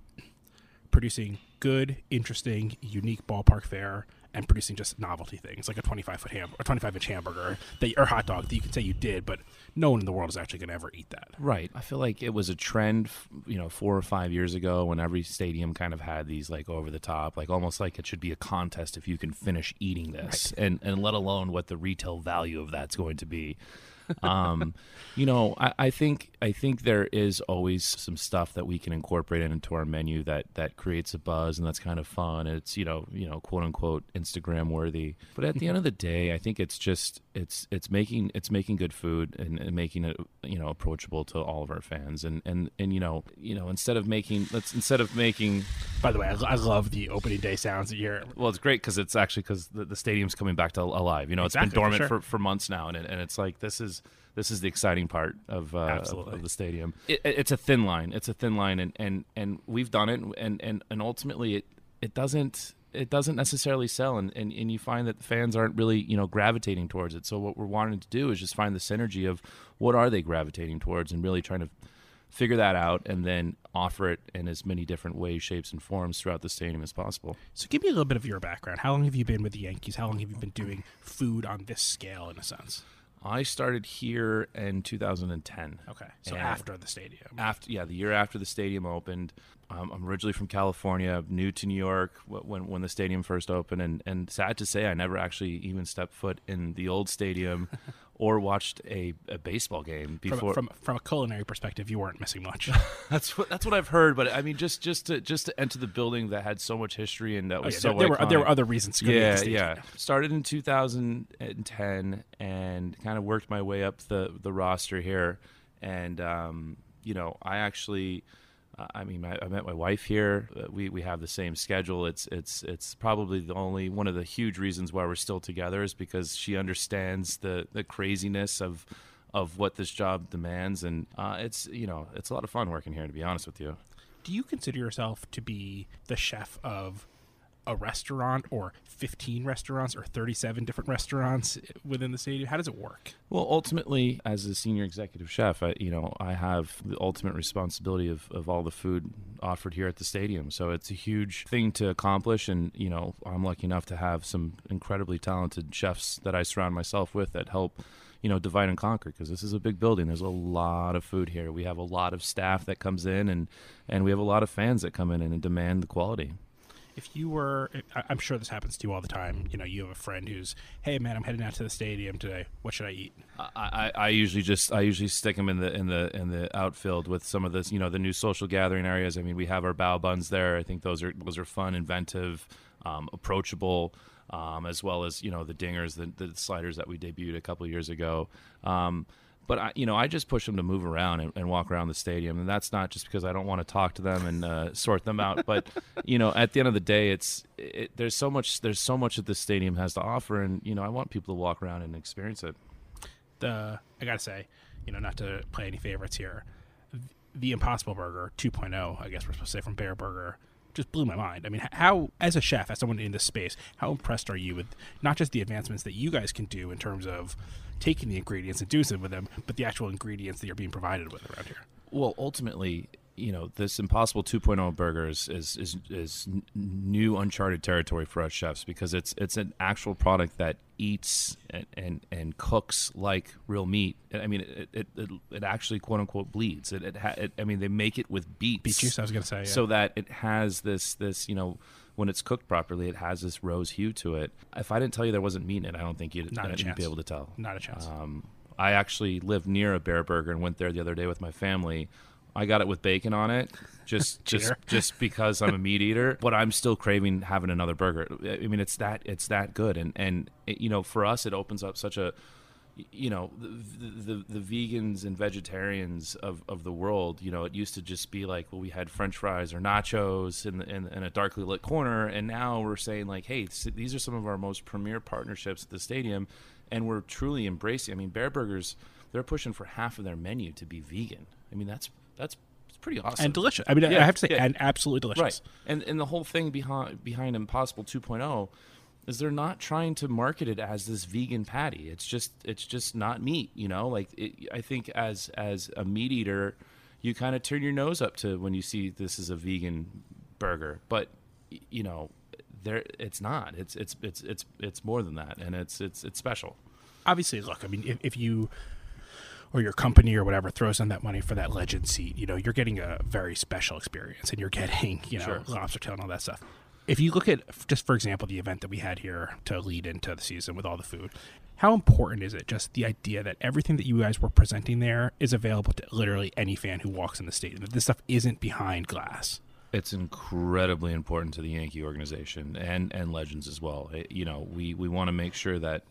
producing good, interesting, unique ballpark fare and producing just novelty things like a 25-inch hamburger or hot dog that you can say you did, but no one in the world is actually going to ever eat that? Right. I feel like it was a trend, you know, 4 or 5 years ago, when every stadium kind of had these like over the top, like almost like it should be a contest if you can finish eating this, right, and let alone what the retail value of that's going to be. You know, I think there is always some stuff that we can incorporate into our menu that creates a buzz, and that's kind of fun. It's, you know, quote unquote Instagram worthy. But at the end of the day, I think it's just it's making good food and making it, you know, approachable to all of our fans. And you know, instead of making. By the way, I love the opening day sounds that you're. Well, it's great because it's actually because the stadium's coming back to alive. You know, exactly, it's been dormant for months now, and it's like this is the exciting part of the stadium. It's a thin line. It's a thin line, and we've done it, and ultimately it doesn't necessarily sell, and you find that the fans aren't really, you know, gravitating towards it. So what we're wanting to do is just find the synergy of what are they gravitating towards, and really trying to figure that out, and then offer it in as many different ways, shapes, and forms throughout the stadium as possible. So give me a little bit of your background. How long have you been with the Yankees? How long have you been doing food on this scale, in a sense? I started here in 2010. Okay, so after the stadium. The year after the stadium opened. I'm originally from California, new to New York when the stadium first opened, and sad to say, I never actually even stepped foot in the old stadium or watched a baseball game before. From a culinary perspective, you weren't missing much. That's what I've heard, but I mean, just to enter the building that had so much history, and that was there were other reasons to go to the stadium. Yeah. Started in 2010 and kind of worked my way up the roster here, and you know, I actually. I mean, I met my wife here. We have the same schedule. It's probably the only one of the huge reasons why we're still together, is because she understands the craziness of of what this job demands. And it's a lot of fun working here, to be honest with you. Do you consider yourself to be the chef of a restaurant or 15 restaurants or 37 different restaurants within the stadium? How does it work? Well, ultimately, as a senior executive chef, I have the ultimate responsibility of all the food offered here at the stadium. So it's a huge thing to accomplish. And, I'm lucky enough to have some incredibly talented chefs that I surround myself with that help, divide and conquer, because this is a big building. There's a lot of food here. We have a lot of staff that comes in, and we have a lot of fans that come in and demand the quality. If you were, I'm sure this happens to you all the time. You have a friend who's, hey man, I'm heading out to the stadium today. What should I eat? I usually stick them in the outfield with some of this, the new social gathering areas. I mean, we have our bao buns there. I think those are fun, inventive, approachable. As well as, the dingers, the sliders that we debuted a couple of years ago. But I just push them to move around and walk around the stadium. And that's not just because I don't want to talk to them and sort them out. But, at the end of the day, there's so much that this stadium has to offer. And, I want people to walk around and experience it. I got to say, not to play any favorites here, the Impossible Burger 2.0, I guess we're supposed to say, from Bear Burger, just blew my mind. I mean, how, as a chef, as someone in this space, how impressed are you with not just the advancements that you guys can do in terms of taking the ingredients and doing something with them, but the actual ingredients that you're being provided with around here? Well, ultimately, this Impossible 2.0 burger is new uncharted territory for us chefs, because it's an actual product that eats and cooks like real meat. I mean, it actually quote unquote bleeds. They make it with beet juice. I was gonna say, yeah. So that it has this when it's cooked properly, it has this rose hue to it. If I didn't tell you there wasn't meat in it, I don't think you'd be able to tell. Not a chance. I actually live near a Bear Burger and went there the other day with my family. I got it with bacon on it, just because I'm a meat eater. But I'm still craving having another burger. I mean, it's that good, and for us, it opens up such a, the vegans and vegetarians of the world. It used to just be like, well, we had French fries or nachos in a darkly lit corner, and now we're saying like, hey, these are some of our most premier partnerships at the stadium, and we're truly embracing. I mean, Bear Burgers, they're pushing for half of their menu to be vegan. I mean, that's pretty awesome. And delicious. I mean, yeah, I have to say, yeah. And absolutely delicious. Right. And the whole thing behind Impossible 2.0 is they're not trying to market it as this vegan patty. It's just not meat, I think as a meat eater, you kind of turn your nose up to when you see this is a vegan burger. But, it's not. It's more than that, and it's special. Obviously, look, I mean, if you or your company or whatever throws in that money for that legend seat, you're getting a very special experience, and you're getting, sure, lobster tail and all that stuff. If you look at, just for example, the event that we had here to lead into the season with all the food, how important is it, just the idea that everything that you guys were presenting there is available to literally any fan who walks in the stadium, that this stuff isn't behind glass? It's incredibly important to the Yankee organization and Legends as well. We want to make sure that,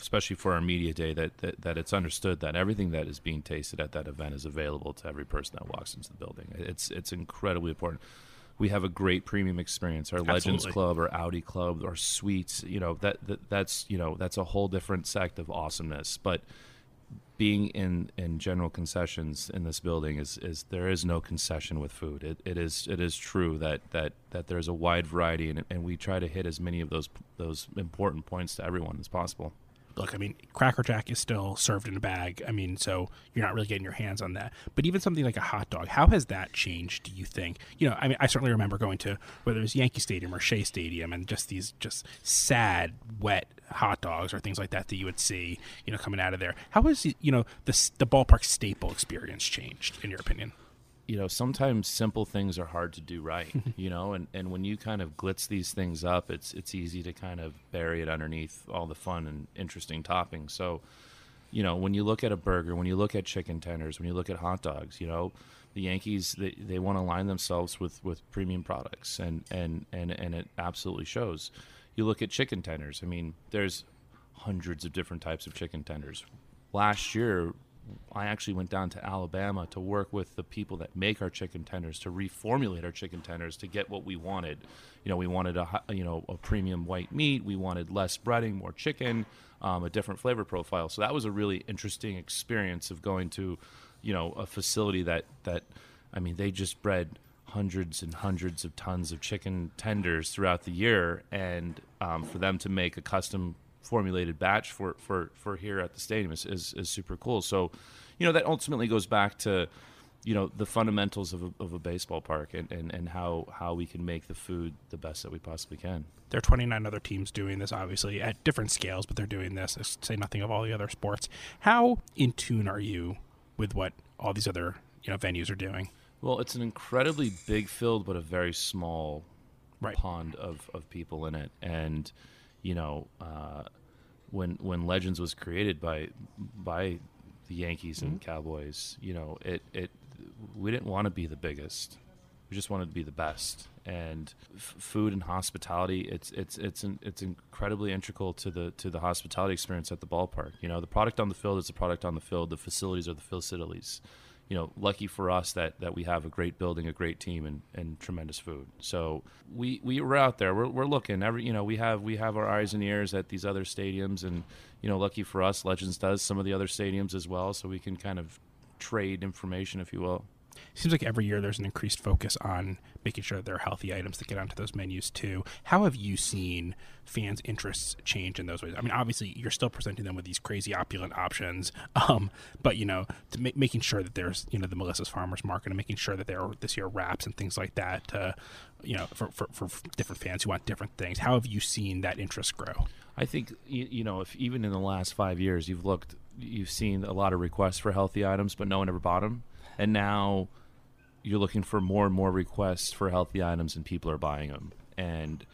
especially for our media day, that it's understood that everything that is being tasted at that event is available to every person that walks into the building. It's incredibly important. We have a great premium experience. Our Absolutely. Legends Club, our Audi Club, our suites, that's a whole different sect of awesomeness. But being in general concessions in this building is there is no concession with food. It is true that there's a wide variety, and we try to hit as many of those important points to everyone as possible. Look, I mean, Cracker Jack is still served in a bag. I mean, so you're not really getting your hands on that. But even something like a hot dog, how has that changed, do you think? I mean, I certainly remember going to, whether it was Yankee Stadium or Shea Stadium, and just these just sad, wet hot dogs or things like that you would see, coming out of there. How has, the ballpark staple experience changed, in your opinion? Sometimes simple things are hard to do right, and when you kind of glitz these things up, it's easy to kind of bury it underneath all the fun and interesting toppings. So, when you look at a burger, when you look at chicken tenders, when you look at hot dogs, the Yankees, they want to align themselves with premium products, and it absolutely shows. You look at chicken tenders. I mean, there's hundreds of different types of chicken tenders. Last year, I actually went down to Alabama to work with the people that make our chicken tenders to reformulate our chicken tenders to get what we wanted. You know, we wanted a premium white meat. We wanted less breading, more chicken, a different flavor profile. So that was a really interesting experience of going to, you know, a facility that I mean, they just bred hundreds and hundreds of tons of chicken tenders throughout the year, and for them to make a custom formulated batch for here at the stadium is super cool. So, you know, that ultimately goes back to, you know, the fundamentals of a baseball park and how we can make the food the best that we possibly can. There are 29 other teams doing this, obviously, at different scales, but they're doing this. I say nothing of all the other sports. How in tune are you with what all these other, you know, venues are doing? Well, it's an incredibly big field, but a very small pond of people in it. And, you know, when Legends was created by the Yankees and Cowboys, you know, we didn't want to be the biggest. We just wanted to be the best. And food and hospitality, it's incredibly integral to the hospitality experience at the ballpark. You know, the product on the field is the product on the field. The facilities are the facilities. You know, lucky for us that we have a great building, a great team, and tremendous food. So we're out there. We're looking. We have our eyes and ears at these other stadiums, and, you know, lucky for us, Legends does some of the other stadiums as well, so we can kind of trade information, if you will. Seems like every year there's an increased focus on making sure that there are healthy items that get onto those menus too. How have you seen fans' interests change in those ways? I mean, obviously you're still presenting them with these crazy opulent options, but, you know, to making sure that there's, you know, the Melissa's Farmers Market, and making sure that there are this year wraps and things like that, you know, for different fans who want different things. How have you seen that interest grow? I think, you know, if even in the last 5 years you've seen a lot of requests for healthy items, but no one ever bought them. And now you're looking for more and more requests for healthy items, and people are buying them. And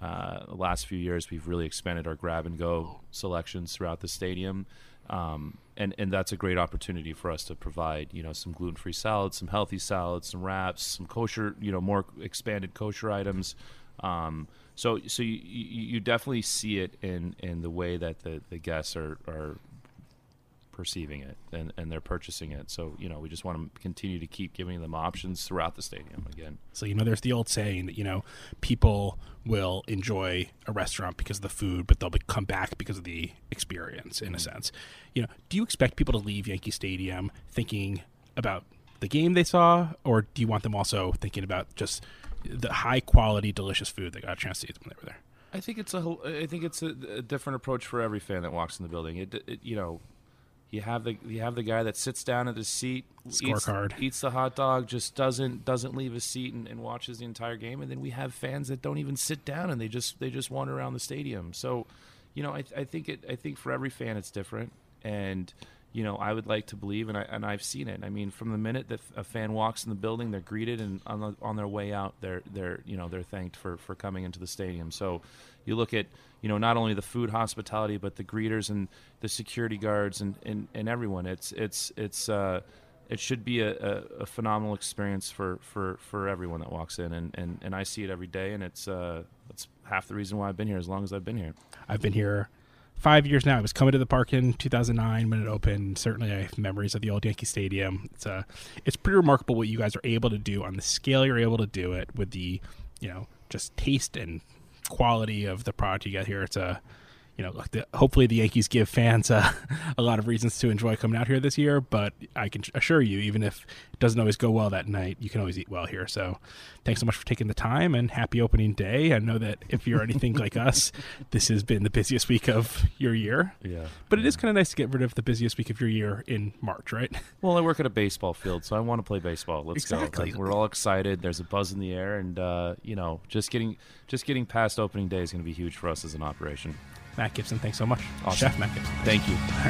the last few years, we've really expanded our grab-and-go selections throughout the stadium. And that's a great opportunity for us to provide, you know, some gluten-free salads, some healthy salads, some wraps, some kosher, you know, more expanded kosher items. So you definitely see it in the way that the guests are perceiving it and they're purchasing it. So, you know, we just want to continue to keep giving them options throughout the stadium again. So, you know, there's the old saying that, you know, people will enjoy a restaurant because of the food, but they'll come back because of the experience, in a sense. You know, do you expect people to leave Yankee Stadium thinking about the game they saw, or do you want them also thinking about just the high quality, delicious food they got a chance to eat when they were there? I think it's a different approach for every fan that walks in the building. It you know, You have the guy that sits down at his seat, eats the hot dog, just doesn't leave his seat and watches the entire game. And then we have fans that don't even sit down, and they just wander around the stadium. So, you know, I think for every fan it's different. And, you know, I would like to believe, and I've seen it. I mean, from the minute that a fan walks in the building, they're greeted, and on their way out, they're thanked for coming into the stadium. So, you look at, you know, not only the food, hospitality, but the greeters and the security guards and everyone. It should be a phenomenal experience for everyone that walks in, and I see it every day, and it's half the reason why I've been here as long as I've been here. I've been here 5 years now. I was coming to the park in 2009 when it opened. Certainly I have memories of the old Yankee Stadium. It's pretty remarkable what you guys are able to do on the scale you're able to do it with, the, you know, just taste and quality of the product you get here. It's a, you know, hopefully the Yankees give fans a lot of reasons to enjoy coming out here this year, but I can assure you, even if it doesn't always go well that night, you can always eat well here. So thanks so much for taking the time, and happy opening day. I know that if you're anything like us, this has been the busiest week of your year. Yeah. But it is kind of nice to get rid of the busiest week of your year in March, right? Well, I work at a baseball field, so I want to play baseball. Let's go. Like, we're all excited. There's a buzz in the air, and, you know, just getting past opening day is going to be huge for us as an operation. Matt Gibson, thanks so much. Awesome. Chef Matt Gibson. Thank you. All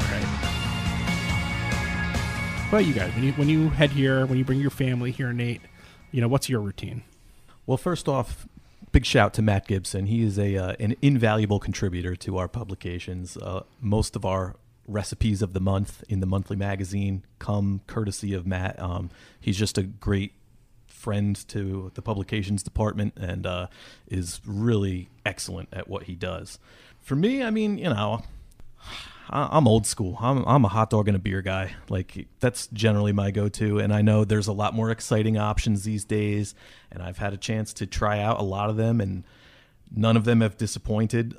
right. Well, you guys, when you head here, when you bring your family here, Nate, you know, what's your routine? Well, first off, big shout to Matt Gibson. He is an invaluable contributor to our publications. Most of our recipes of the month in the monthly magazine come courtesy of Matt. He's just a great friend to the publications department, and is really excellent at what he does. For me, I mean, you know, I'm old school. I'm a hot dog and a beer guy. Like, that's generally my go-to. And I know there's a lot more exciting options these days, and I've had a chance to try out a lot of them, and none of them have disappointed.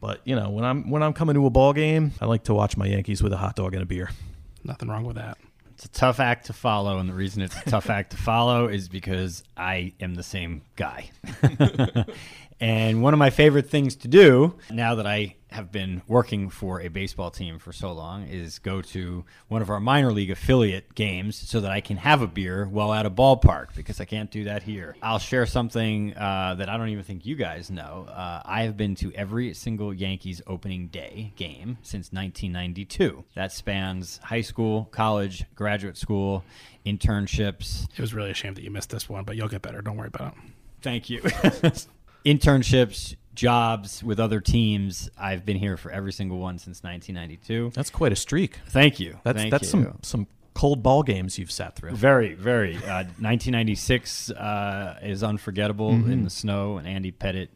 But you know, when I'm coming to a ball game, I like to watch my Yankees with a hot dog and a beer. Nothing wrong with that. It's a tough act to follow, and the reason it's a tough act to follow is because I am the same guy. And one of my favorite things to do, now that I have been working for a baseball team for so long, is go to one of our minor league affiliate games so that I can have a beer while at a ballpark, because I can't do that here. I'll share something that I don't even think you guys know. I have been to every single Yankees opening day game since 1992. That spans high school, college, graduate school, internships. It was really a shame that you missed this one, but you'll get better. Don't worry about it. Thank you. Internships, jobs with other teams. I've been here for every single one since 1992. That's quite a streak. Thank you. That's some cold ball games you've sat through. Very, very. 1996 is unforgettable in the snow, and Andy Pettitte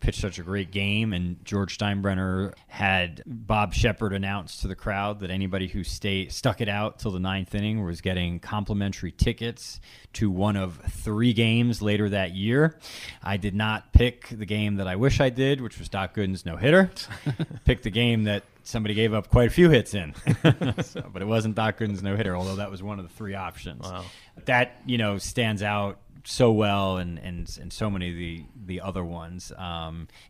pitched such a great game, and George Steinbrenner had Bob Shepard announce to the crowd that anybody who stuck it out till the ninth inning was getting complimentary tickets to one of three games later that year. I did not pick the game that I wish I did, which was Doc Gooden's no-hitter. Picked the game that somebody gave up quite a few hits in. But it wasn't Doc Gooden's no-hitter, although that was one of the three options. Wow. That, you know, stands out so well, and so many of the other ones,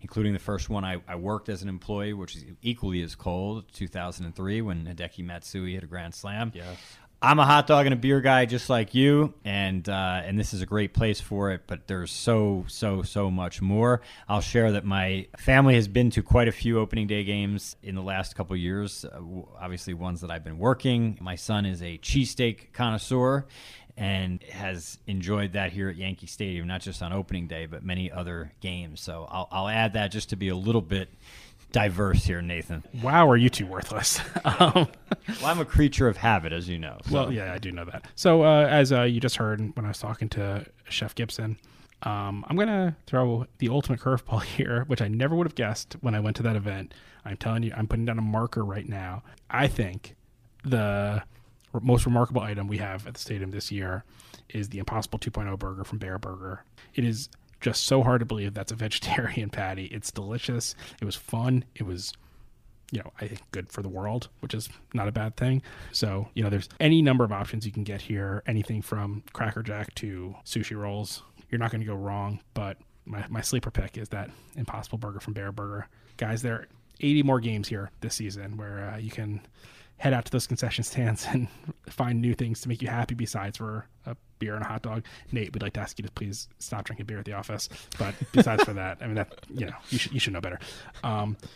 including the first one I worked as an employee, which is equally as cold, 2003, when Hideki Matsui hit a grand slam. Yeah. I'm a hot dog and a beer guy just like you, and this is a great place for it, but there's so much more. I'll share that my family has been to quite a few opening day games in the last couple of years, obviously ones that I've been working. My son is a cheesesteak connoisseur and has enjoyed that here at Yankee Stadium, not just on opening day, but many other games. So I'll add that just to be a little bit diverse here, Nathan. Wow, are you two worthless? Well, I'm a creature of habit, as you know. So. Well, yeah, I do know that. So as you just heard when I was talking to Chef Gibson, I'm going to throw the ultimate curveball here, which I never would have guessed when I went to that event. I'm telling you, I'm putting down a marker right now. I think the most remarkable item we have at the stadium this year is the Impossible 2.0 burger from Bear Burger. It is just so hard to believe that's a vegetarian patty. It's delicious. It was fun. It was, you know, I think good for the world, which is not a bad thing. So, you know, there's any number of options you can get here, anything from Cracker Jack to sushi rolls. You're not going to go wrong, but my sleeper pick is that Impossible Burger from Bear Burger. Guys, there are 80 more games here this season where you can head out to those concession stands and find new things to make you happy besides for a beer and a hot dog. Nate, we'd like to ask you to please stop drinking beer at the office. But besides for that, I mean, that, you know, you should know better.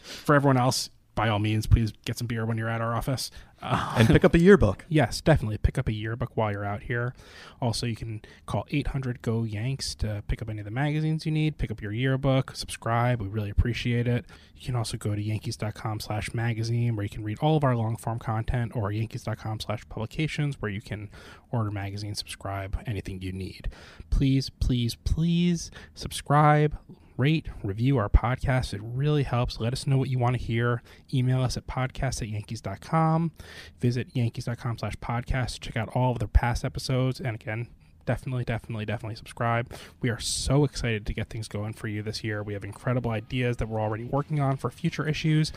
For everyone else, by all means, please get some beer when you're at our office. And pick up a yearbook. Yes, definitely. Pick up a yearbook while you're out here. Also, you can call 800-GO-YANKS to pick up any of the magazines you need, pick up your yearbook, subscribe. We really appreciate it. You can also go to yankees.com/magazine, where you can read all of our long-form content, or yankees.com/publications, where you can order magazines, subscribe, anything you need. Please, please, please subscribe. Rate, review our podcast. It really helps. Let us know what you want to hear. Email us at podcast@yankees.com. Visit yankees.com/podcast. Check out all of their past episodes. And again, definitely, definitely, definitely subscribe. We are so excited to get things going for you this year. We have incredible ideas that we're already working on for future issues.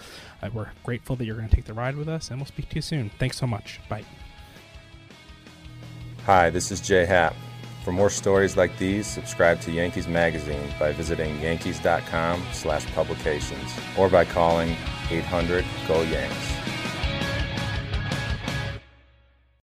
We're grateful that you're going to take the ride with us, and we'll speak to you soon. Thanks so much. Bye. Hi, this is Jay Happ. For more stories like these, subscribe to Yankees Magazine by visiting yankees.com/publications or by calling 800-GO-YANKS.